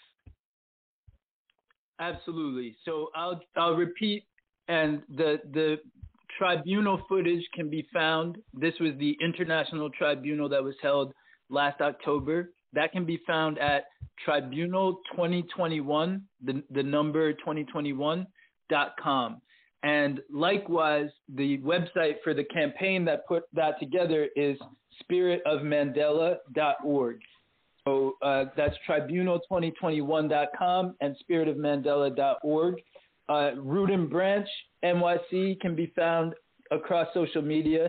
Absolutely. So I'll I'll repeat, and the the tribunal footage can be found. This was the international tribunal that was held last October. That can be found at tribunal twenty twenty-one, the the number twenty twenty-one dot com. And likewise, the website for the campaign that put that together is spirit of mandela dot org. So uh, that's tribunal twenty twenty-one dot com and spirit of mandela dot org. Uh, Root and Branch N Y C can be found across social media.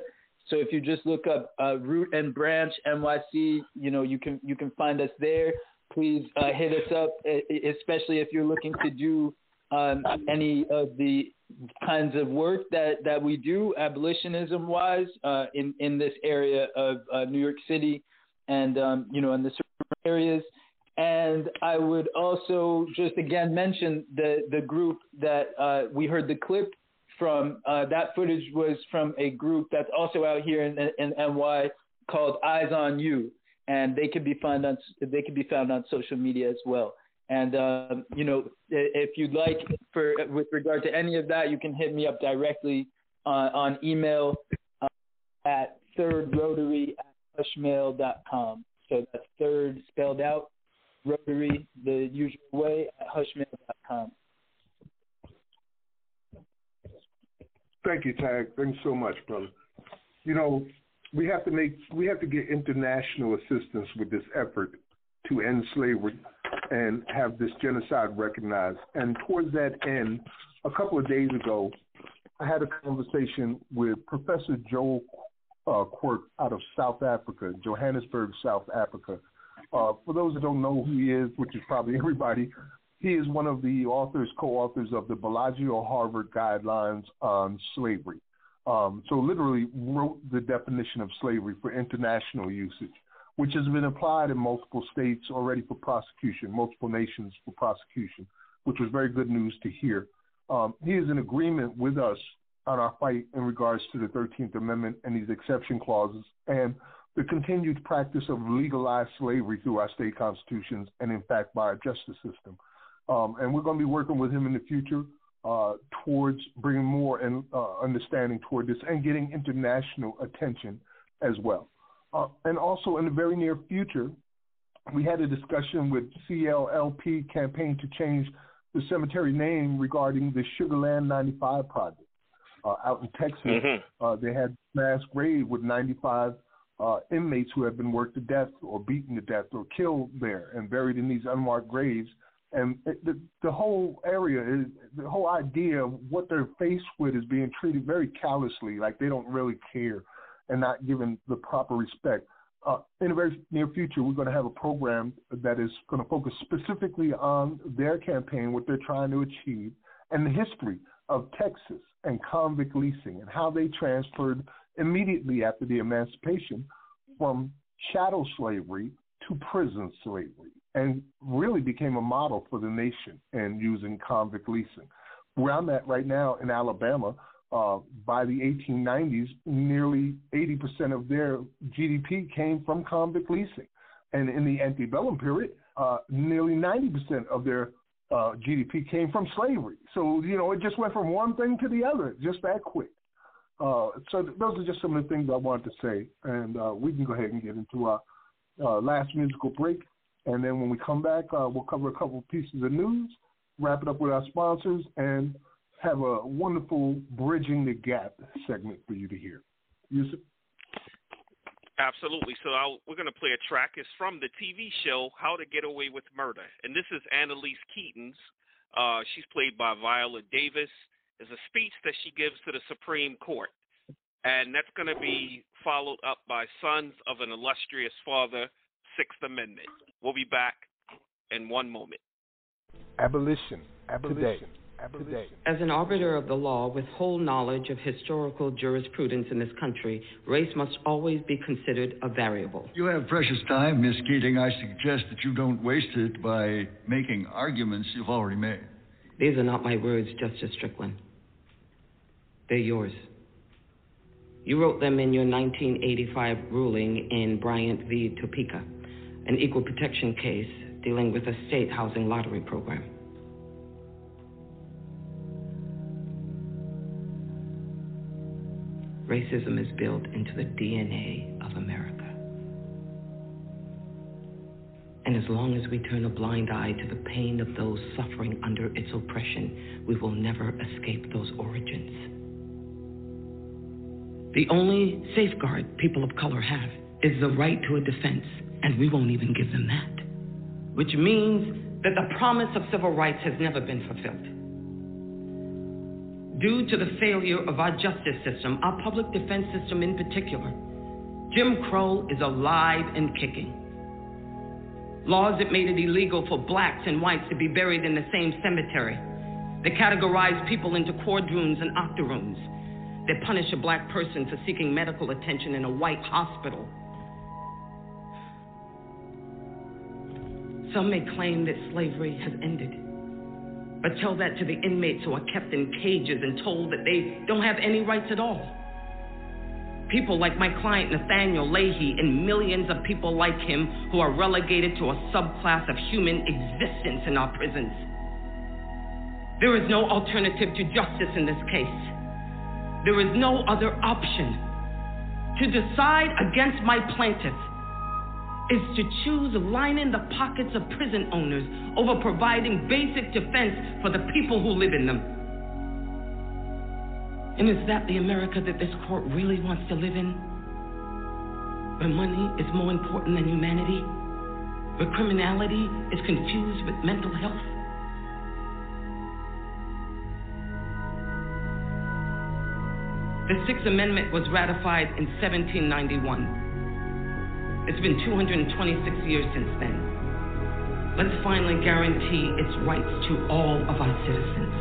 So if you just look up uh, Root and Branch N Y C, you know, you can you can find us there. Please uh, hit us up, especially if you're looking to do um, any of the kinds of work that, that we do abolitionism-wise uh, in, in this area of uh, New York City and, um, you know, in the surrounding areas. And I would also just, again, mention the, the group that uh, we heard the clip from. Uh, that footage was from a group that's also out here in, in N Y called Eyes on You. And they could be found on, they could be found on social media as well. And, um, you know, if you'd like, for with regard to any of that, you can hit me up directly uh, on email uh, at third rotary at hushmail dot com. So that's third spelled out, rotary, the usual way, at hushmail dot com. Thank you, Tag. Thanks so much, brother. You know, we have to make, we have to get international assistance with this effort to end slavery and have this genocide recognized. And towards that end, a couple of days ago, I had a conversation with Professor Joel uh, Quirk out of South Africa, Johannesburg, South Africa. Uh, for those that don't know who he is, which is probably everybody, he is one of the authors, co-authors of the Bellagio-Harvard Guidelines on Slavery. Um, so literally wrote the definition of slavery for international usage, which has been applied in multiple states already for prosecution, multiple nations for prosecution, which was very good news to hear. Um, he is in agreement with us on our fight in regards to the thirteenth Amendment and these exception clauses and the continued practice of legalized slavery through our state constitutions and, in fact, by our justice system. Um, and we're going to be working with him in the future uh, towards bringing more and uh, understanding toward this and getting international attention as well. Uh, and also in the very near future, we had a discussion with C L L P Campaign to Change the Cemetery Name regarding the Sugarland ninety-five project uh, out in Texas. Mm-hmm. Uh, they had mass grave with ninety-five uh, inmates who had been worked to death or beaten to death or killed there and buried in these unmarked graves. And it, the, the whole area, is, the whole idea of what they're faced with is being treated very callously, like they don't really care and not given the proper respect. Uh, in the very near future, we're going to have a program that is going to focus specifically on their campaign, what they're trying to achieve, and the history of Texas and convict leasing and how they transferred immediately after the emancipation from shadow slavery to prison slavery and really became a model for the nation in using convict leasing. Where I'm at right now in Alabama, Uh, by the eighteen nineties, nearly eighty percent of their G D P came from convict leasing. And in the antebellum period, uh, nearly ninety percent of their uh, G D P came from slavery. So, you know, it just went from one thing to the other, just that quick. Uh, so th- those are just some of the things I wanted to say. And uh, we can go ahead and get into our uh, last musical break. And then when we come back, uh, we'll cover a couple pieces of news, wrap it up with our sponsors, and have a wonderful Bridging the Gap segment for you to hear. Yusuf? Absolutely. So I'll, we're going to play a track. It's from the T V show How to Get Away with Murder. And this is Annalise Keaton's. Uh, she's played by Viola Davis. It's a speech that she gives to the Supreme Court. And that's going to be followed up by Sons of an Illustrious Father, Sixth Amendment. We'll be back in one moment. Abolition. Abolition. Today. Abolition. As an arbiter of the law with whole knowledge of historical jurisprudence in this country, race must always be considered a variable. You have precious time, Miss Keating. I suggest that you don't waste it by making arguments you've already made. These are not my words, Justice Strickland. They're yours. You wrote them in your nineteen eighty-five ruling in Bryant v. Topeka, an equal protection case dealing with a state housing lottery program. Racism is built into the D N A of America. And as long as we turn a blind eye to the pain of those suffering under its oppression, we will never escape those origins. The only safeguard people of color have is the right to a defense, and we won't even give them that. Which means that the promise of civil rights has never been fulfilled. Due to the failure of our justice system, our public defense system in particular, Jim Crow is alive and kicking. Laws that made it illegal for blacks and whites to be buried in the same cemetery, They categorize people into quadroons and octoroons. They punish a black person for seeking medical attention in a white hospital. Some may claim that slavery has ended, but tell that to the inmates who are kept in cages and told that they don't have any rights at all. People like my client Nathaniel Leahy and millions of people like him who are relegated to a subclass of human existence in our prisons. There is no alternative to justice in this case. There is no other option. To decide against my plaintiff is to choose lining the pockets of prison owners over providing basic defense for the people who live in them. And is that the America that this court really wants to live in? Where money is more important than humanity? Where criminality is confused with mental health? The Sixth Amendment was ratified in seventeen ninety-one. It's been two hundred twenty-six years since then. Let's finally guarantee its rights to all of our citizens.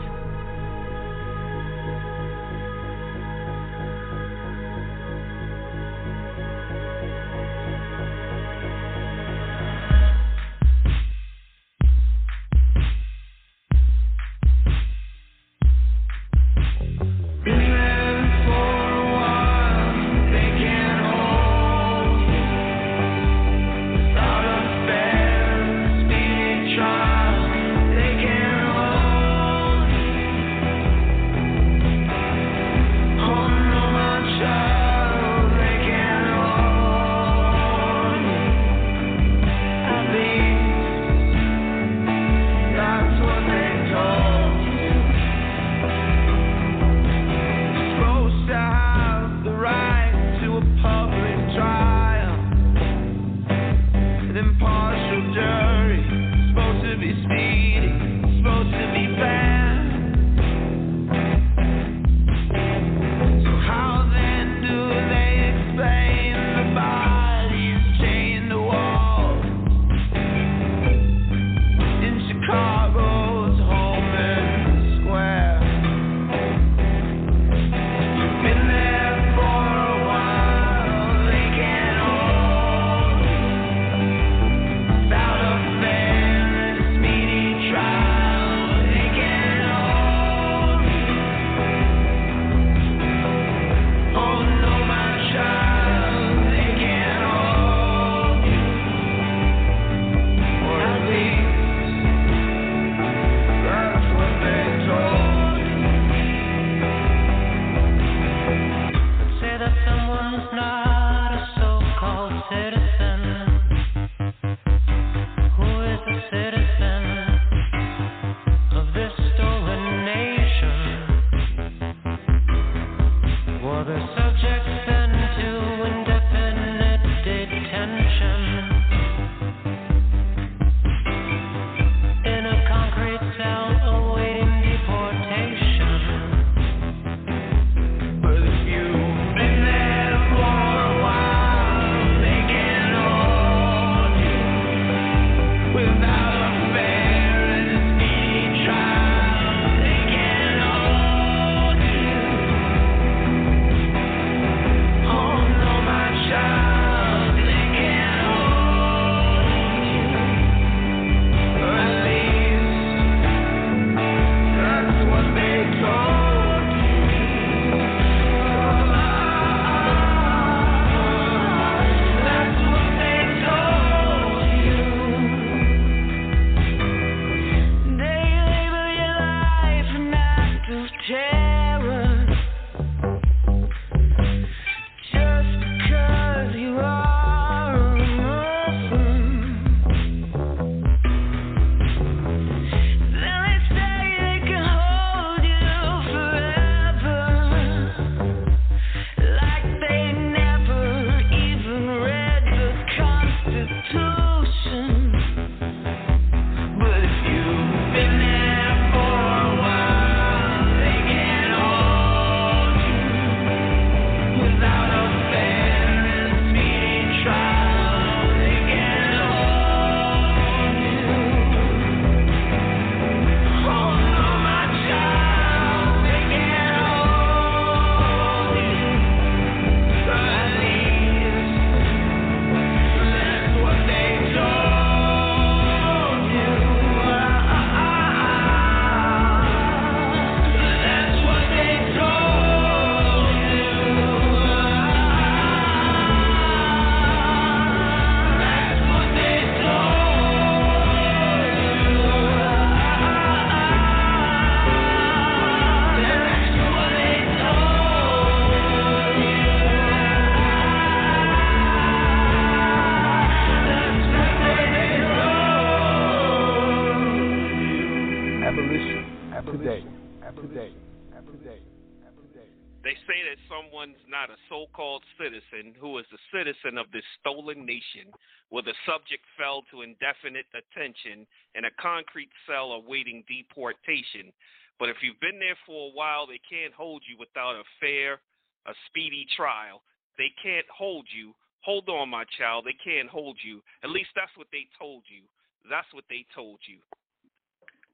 that someone's not a so-called citizen who is a citizen of this stolen nation where the subject fell to indefinite detention in a concrete cell awaiting deportation. But if you've been there for a while, they can't hold you without a fair, a speedy trial. They can't hold you. Hold on, my child. They can't hold you. At least that's what they told you. That's what they told you.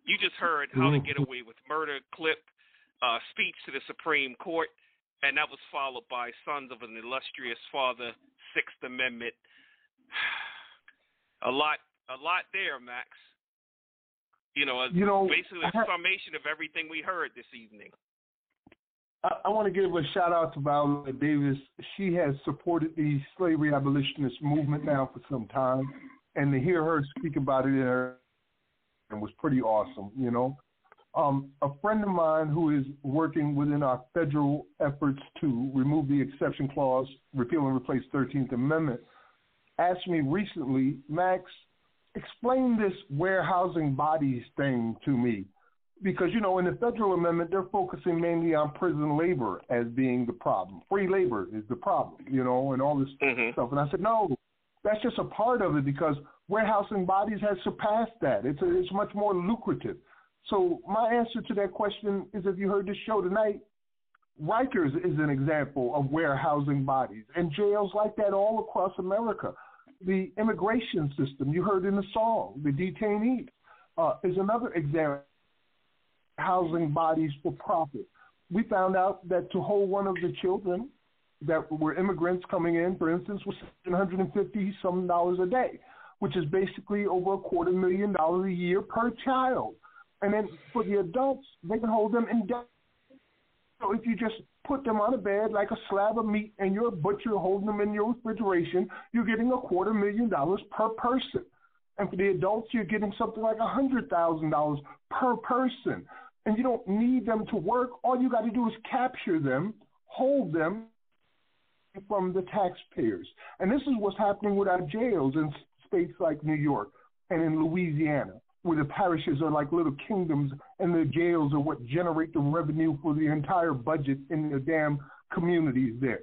You just heard How to Get Away with Murder clip, uh, speech to the Supreme Court, and that was followed by Sons of an Illustrious Father, Sixth Amendment. a lot, a lot there, Max. You know, you know basically a summation of everything we heard this evening. I, I want to give a shout-out to Viola Davis. She has supported the slavery abolitionist movement now for some time, and to hear her speak about it in her was pretty awesome, you know. Um, a friend of mine who is working within our federal efforts to remove the exception clause, repeal and replace thirteenth Amendment, asked me recently, Max, explain this warehousing bodies thing to me. Because, you know, in the federal amendment, they're focusing mainly on prison labor as being the problem. Free labor is the problem, you know, and all this mm-hmm. stuff. And I said, no, that's just a part of it because warehousing bodies has surpassed that. It's a, it's much more lucrative. So my answer to that question is, if you heard this show tonight, Rikers is an example of warehousing bodies and jails like that all across America. The immigration system you heard in the song, the detainees, uh, is another example of housing bodies for profit. We found out that to hold one of the children that were immigrants coming in, for instance, was seven hundred fifty some dollars a day, which is basically over a quarter million dollars a year per child. And then for the adults, they can hold them in debt. So if you just put them on a bed like a slab of meat and you're a butcher holding them in your refrigeration, you're getting a quarter million dollars per person. And for the adults, you're getting something like one hundred thousand dollars per person. And you don't need them to work. All you got to do is capture them, hold them from the taxpayers. And this is what's happening with our jails and states like New York and in Louisiana, where the parishes are like little kingdoms and the jails are what generate the revenue for the entire budget in the damn communities there.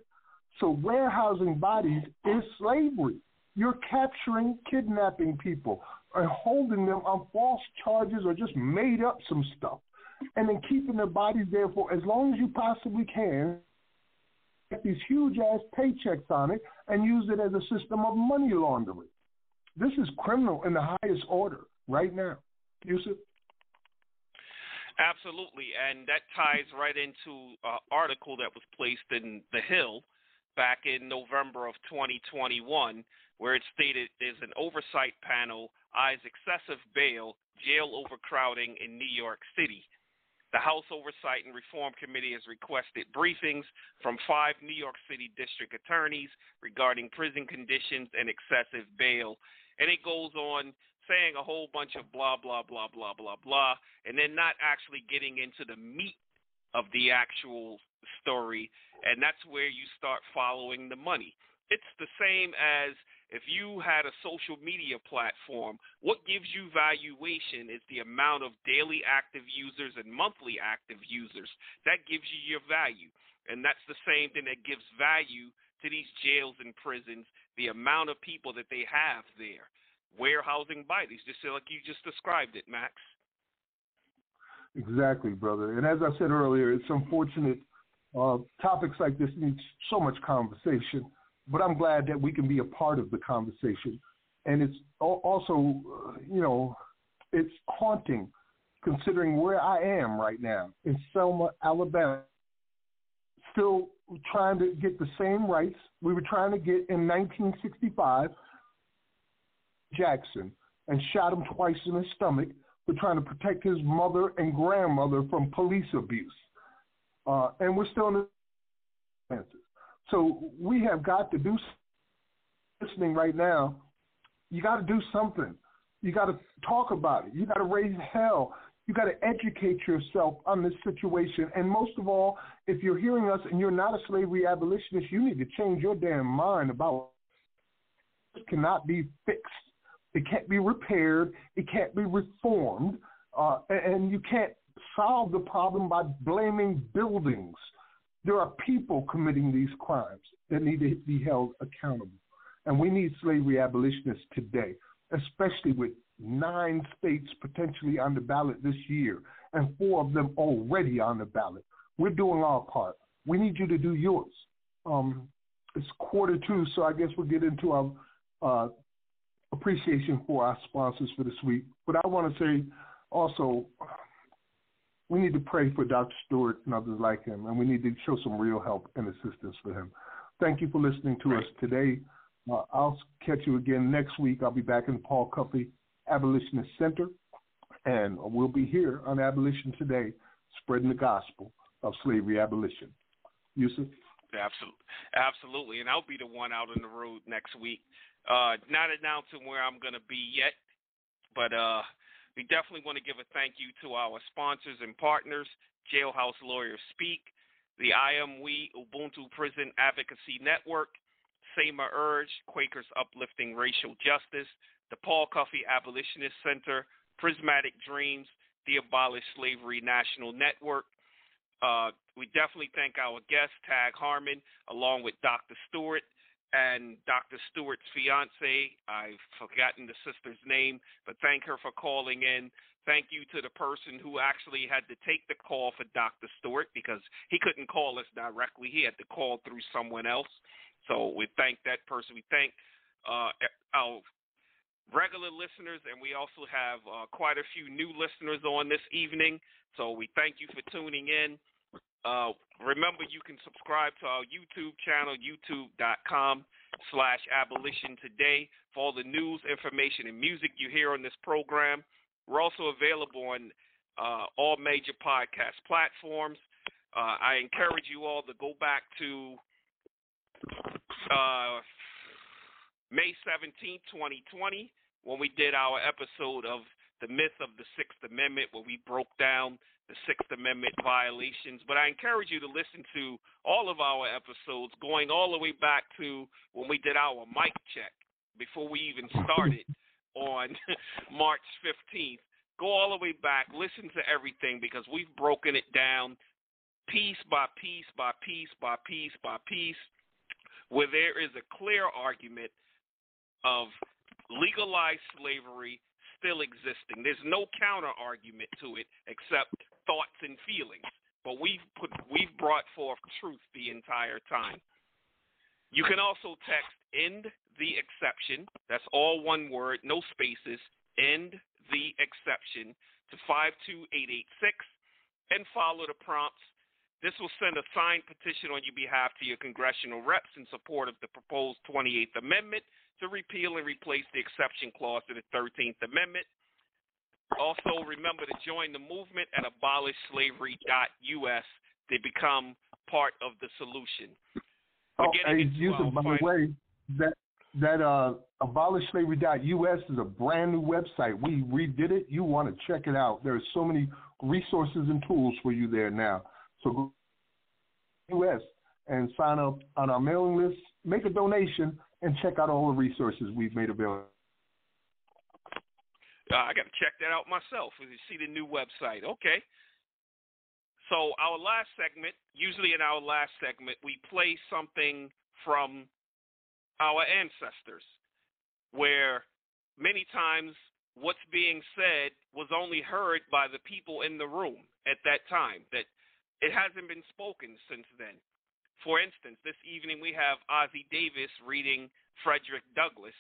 So warehousing bodies is slavery. You're capturing, kidnapping people and holding them on false charges or just made up some stuff and then keeping their bodies there for as long as you possibly can, get these huge-ass paychecks on it and use it as a system of money laundering. This is criminal in the highest order right now. Yusuf? Absolutely, and that ties right into an article that was placed in The Hill back in November of twenty twenty-one, where it stated there's an oversight panel eyes excessive bail, jail overcrowding in New York City. The House Oversight and Reform Committee has requested briefings from five New York City district attorneys regarding prison conditions and excessive bail. And it goes on saying a whole bunch of blah, blah, blah, blah, blah, blah, and then not actually getting into the meat of the actual story. And that's where you start following the money. It's the same as if you had a social media platform, what gives you valuation is the amount of daily active users and monthly active users. That gives you your value. And that's the same thing that gives value to these jails and prisons, the amount of people that they have there. Warehousing bodies, just like you just described it, Max. Exactly, brother. And as I said earlier, it's unfortunate uh, topics like this need so much conversation. But I'm glad that we can be a part of the conversation. And it's also, you know, it's haunting considering where I am right now in Selma, Alabama, still trying to get the same rights we were trying to get in nineteen sixty-five, Jackson, and shot him twice in his stomach for trying to protect his mother and grandmother from police abuse. Uh, and we're still in the So we have got to do listening right now. You got to do something. You got to talk about it. You got to raise hell. You got to educate yourself on this situation. And most of all, if you're hearing us and you're not a slavery abolitionist, you need to change your damn mind about it. It cannot be fixed. It can't be repaired. It can't be reformed. Uh, and you can't solve the problem by blaming buildings. There are people committing these crimes that need to be held accountable. And we need slavery abolitionists today, especially with nine states potentially on the ballot this year and four of them already on the ballot. We're doing our part. We need you to do yours. Um, it's quarter two, so I guess we'll get into our uh, appreciation for our sponsors for this week. But I want to say also, we need to pray for Doctor Stewart and others like him, and we need to show some real help and assistance for him. Thank you for listening to us today. Uh, I'll catch you again next week. I'll be back in Paul Cuffey Abolitionist Center, and we'll be here on Abolition Today, spreading the gospel of slavery abolition. Yusuf? Absolutely. Absolutely, and I'll be the one out on the road next week. Uh, not announcing where I'm going to be yet, but uh, we definitely want to give a thank you to our sponsors and partners, Jailhouse Lawyers Speak, the I Am We Ubuntu Prison Advocacy Network, Selma Urge, Quakers Uplifting Racial Justice, the Paul Cuffey Abolitionist Center, Prismatic Dreams, the Abolish Slavery National Network. Uh, we definitely thank our guest, Tag Harmon, along with Doctor Stewart and Doctor Stewart's fiance. I've forgotten the sister's name, but thank her for calling in. Thank you to the person who actually had to take the call for Doctor Stewart because he couldn't call us directly. He had to call through someone else. So we thank that person. We thank uh, our regular listeners, and we also have uh, quite a few new listeners on this evening. So we thank you for tuning in. Uh, remember, you can subscribe to our YouTube channel, youtube.com slash abolition today, for all the news, information, and music you hear on this program. We're also available on uh, all major podcast platforms. Uh, I encourage you all to go back to uh, May seventeenth, twenty twenty, when we did our episode of The Myth of the Sixth Amendment, where we broke down the Sixth Amendment violations. But I encourage you to listen to all of our episodes, going all the way back to when we did our mic check before we even started on March fifteenth. Go all the way back, listen to everything, because we've broken it down piece by piece by piece by piece by piece, where there is a clear argument of legalized slavery still existing. There's no counter argument to it except thoughts and feelings. But we've put we've brought forth truth the entire time. You can also text "end the exception." That's all one word, no spaces. End the exception to five two eight eight six and follow the prompts. This will send a signed petition on your behalf to your congressional reps in support of the proposed twenty-eighth Amendment to repeal and replace the exception clause to the thirteenth Amendment. Also, remember to join the movement at abolish slavery dot U S to become part of the solution. We're oh, hey, Yusuf, by the way, that, that uh, abolish slavery dot U S is a brand new website. We redid it. You want to check it out. There are so many resources and tools for you there now. So go to U S and sign up on our mailing list, make a donation, and check out all the resources we've made available. Uh, I got to check that out myself as you see the new website. Okay. So our last segment, usually in our last segment, we play something from our ancestors, where many times what's being said was only heard by the people in the room at that time, that it hasn't been spoken since then. For instance, this evening we have Ozzie Davis reading Frederick Douglass.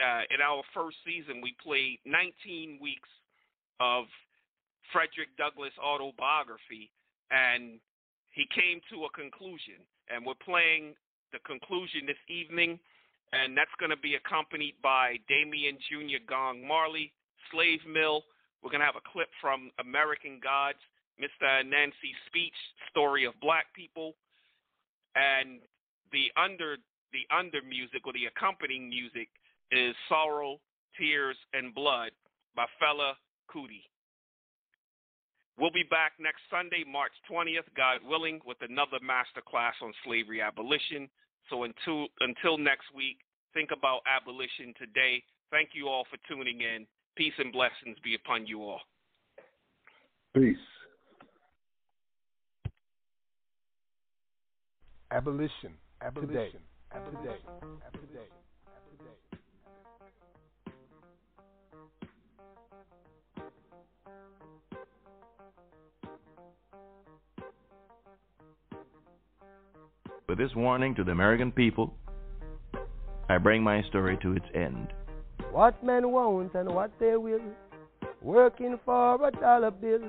Uh, in our first season, we played nineteen weeks of Frederick Douglass' autobiography, and he came to a conclusion. And we're playing the conclusion this evening, and that's going to be accompanied by Damian Junior Gong Marley, Slave Mill. We're going to have a clip from American Gods, Mister Nancy's speech, Story of Black People, and the under the under music or the accompanying music is Sorrow, Tears, and Blood by Fela Kuti. We'll be back next Sunday, March twentieth, God willing, with another masterclass on slavery abolition. So until until next week, think about abolition today. Thank you all for tuning in. Peace and blessings be upon you all. Peace. Abolition. Abolition. Abolition. Today. Today. Today. With this warning to the American people, I bring my story to its end. What men won't and what they will, working for a dollar bill.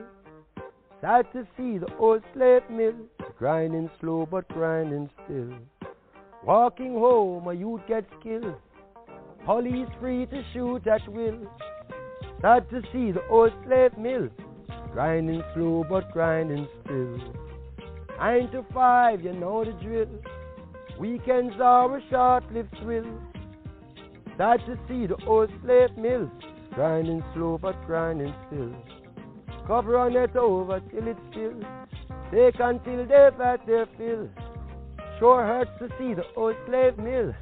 Sad to see the old slave mill, grinding slow but grinding still. Walking home, a youth gets killed. Police free to shoot at will. Sad to see the old slave mill, grinding slow but grinding still. Nine to five, you know the drill. Weekends are a short-lived thrill. Sad to see the old slave mill, grinding slow but grinding still. Cover on it over till it's still. Take until they've had their fill. Sure hurts to see the old slave mill,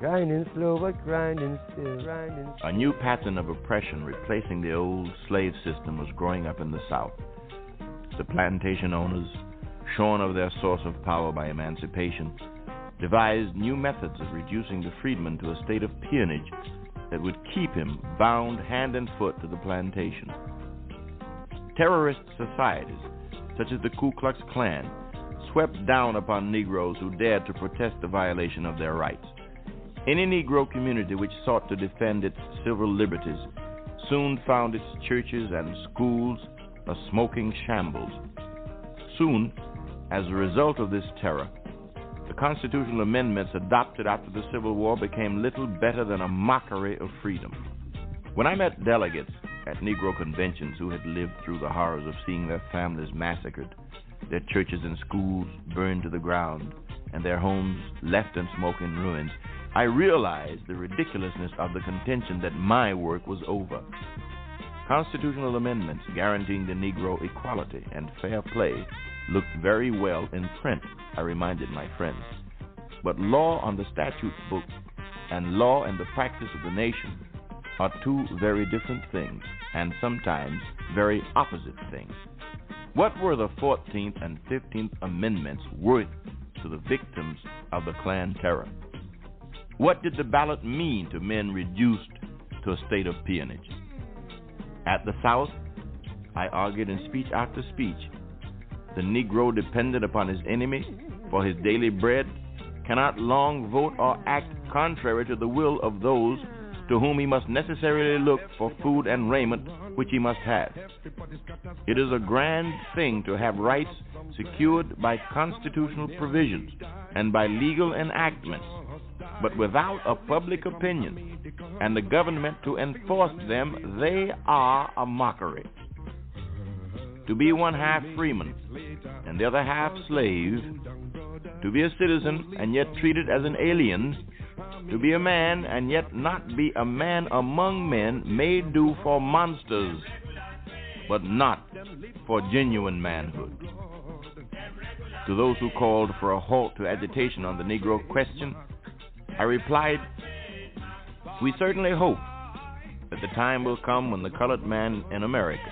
grinding slow but grinding still. Grinding still. A new pattern of oppression replacing the old slave system was growing up in the South. The plantation owners, shorn of their source of power by emancipation, devised new methods of reducing the freedman to a state of peonage that would keep him bound hand and foot to the plantation. Terrorist societies, such as the Ku Klux Klan, swept down upon Negroes who dared to protest the violation of their rights. Any Negro community which sought to defend its civil liberties soon found its churches and schools a smoking shambles. Soon, as a result of this terror, the constitutional amendments adopted after the Civil War became little better than a mockery of freedom. When I met delegates at Negro conventions who had lived through the horrors of seeing their families massacred, their churches and schools burned to the ground, and their homes left in smoke and ruins, I realized the ridiculousness of the contention that my work was over. Constitutional amendments guaranteeing the Negro equality and fair play looked very well in print, I reminded my friends. But law on the statute book and law and the practice of the nation are two very different things, and sometimes very opposite things. What were the fourteenth and fifteenth Amendments worth to the victims of the Klan terror? What did the ballot mean to men reduced to a state of peonage? At the South, I argued in speech after speech, the Negro dependent upon his enemy for his daily bread cannot long vote or act contrary to the will of those to whom he must necessarily look for food and raiment which he must have. It is a grand thing to have rights secured by constitutional provisions and by legal enactments, but without a public opinion and the government to enforce them, they are a mockery. To be one half freeman and the other half slave, to be a citizen and yet treated as an alien, to be a man and yet not be a man among men may do for monsters, but not for genuine manhood. To those who called for a halt to agitation on the Negro question, I replied, we certainly hope that the time will come when the colored man in America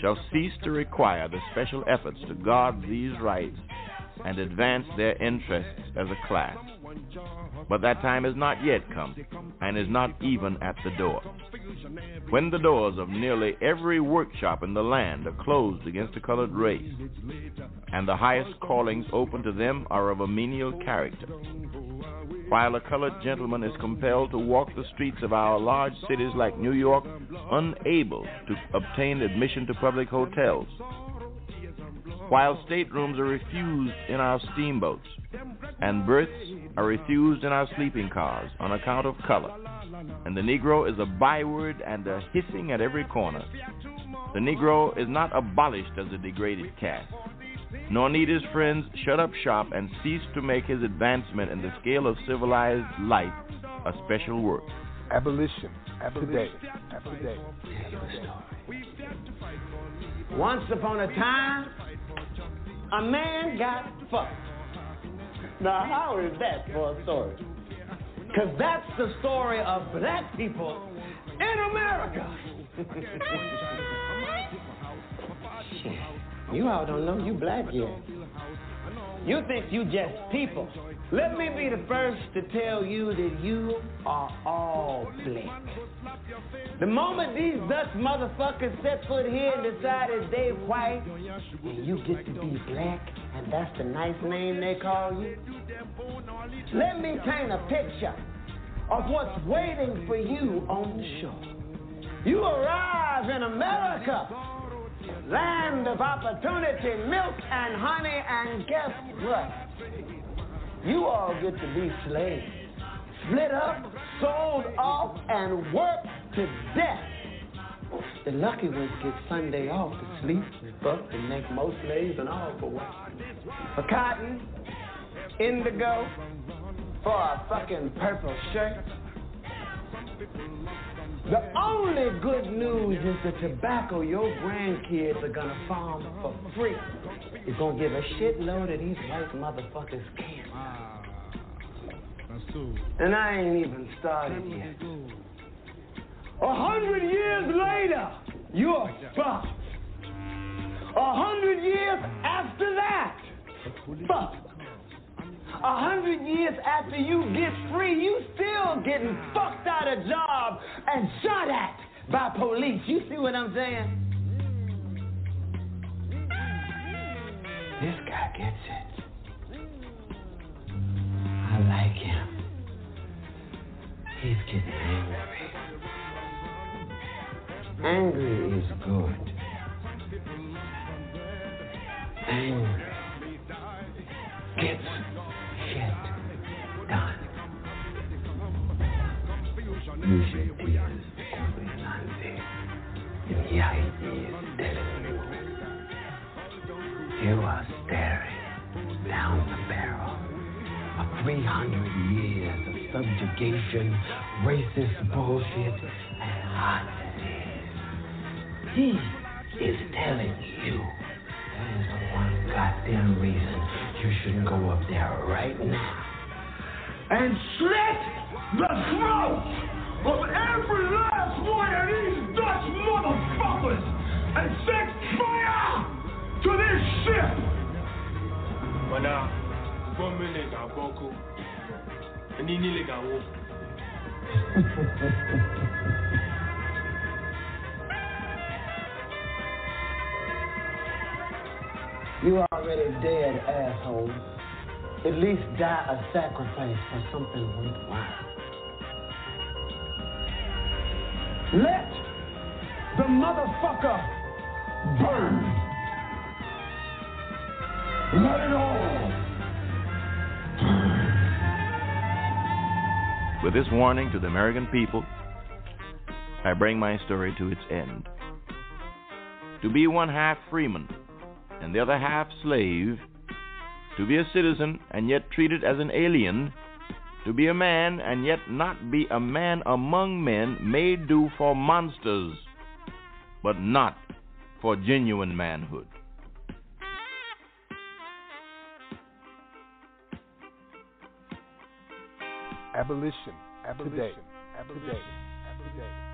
shall cease to require the special efforts to guard these rights and advance their interests as a class. But that time has not yet come and is not even at the door. When the doors of nearly every workshop in the land are closed against the colored race, and the highest callings open to them are of a menial character, while a colored gentleman is compelled to walk the streets of our large cities like New York, unable to obtain admission to public hotels, while staterooms are refused in our steamboats, and berths are refused in our sleeping cars on account of color, and the Negro is a byword and a hissing at every corner, the Negro is not abolished as a degraded caste, nor need his friends shut up shop and cease to make his advancement in the scale of civilized life a special work. Abolition. Abolition. Today. Today. Once upon a time, a man got fucked. Now, how is that for a story? Because that's the story of black people in America. Shit. You all don't know you black yet. You think you just people. Let me be the first to tell you that you are all black. The moment these Dutch motherfuckers set foot here and decide that they white, and you get to be black, and that's the nice name they call you. Let me paint a picture of what's waiting for you on the shore. You arrive in America, land of opportunity, milk and honey, and guess what? You all get to be slaves, split up, sold off, and worked to death. The lucky ones get Sunday off to sleep and buck and make more slaves and all for what? For cotton, indigo, for a fucking purple shirt. The only good news is the tobacco your grandkids are gonna farm for free. It's gonna give a shitload of these white motherfuckers cancer. Wow. And I ain't even started yet. A hundred years later, you're fucked. A hundred years after that, fucked. A hundred years after you get free, you still getting fucked out of job and shot at by police. You see what I'm saying? This guy gets it. I like him. He's getting angry. Angry is good. Angry gets shit done. You should be in the idea telling you. You are staring down the barrel of three hundred years of subjugation, racist bullshit, and hot disease. He is telling you there is one goddamn reason you shouldn't go up there right now and slit the throat of every last one of these Dutch motherfuckers and set fire to this ship. Mana, woman is a boko, and he nearly got woke. You already dead, asshole. At least die a sacrifice for something worthwhile. Let the motherfucker burn. Let it all burn. With this warning to the American people, I bring my story to its end. To be one half freeman and the other half slave, to be a citizen and yet treated as an alien, to be a man and yet not be a man among men may do for monsters, but not for genuine manhood. Abolition, abolition, abolition, abolition.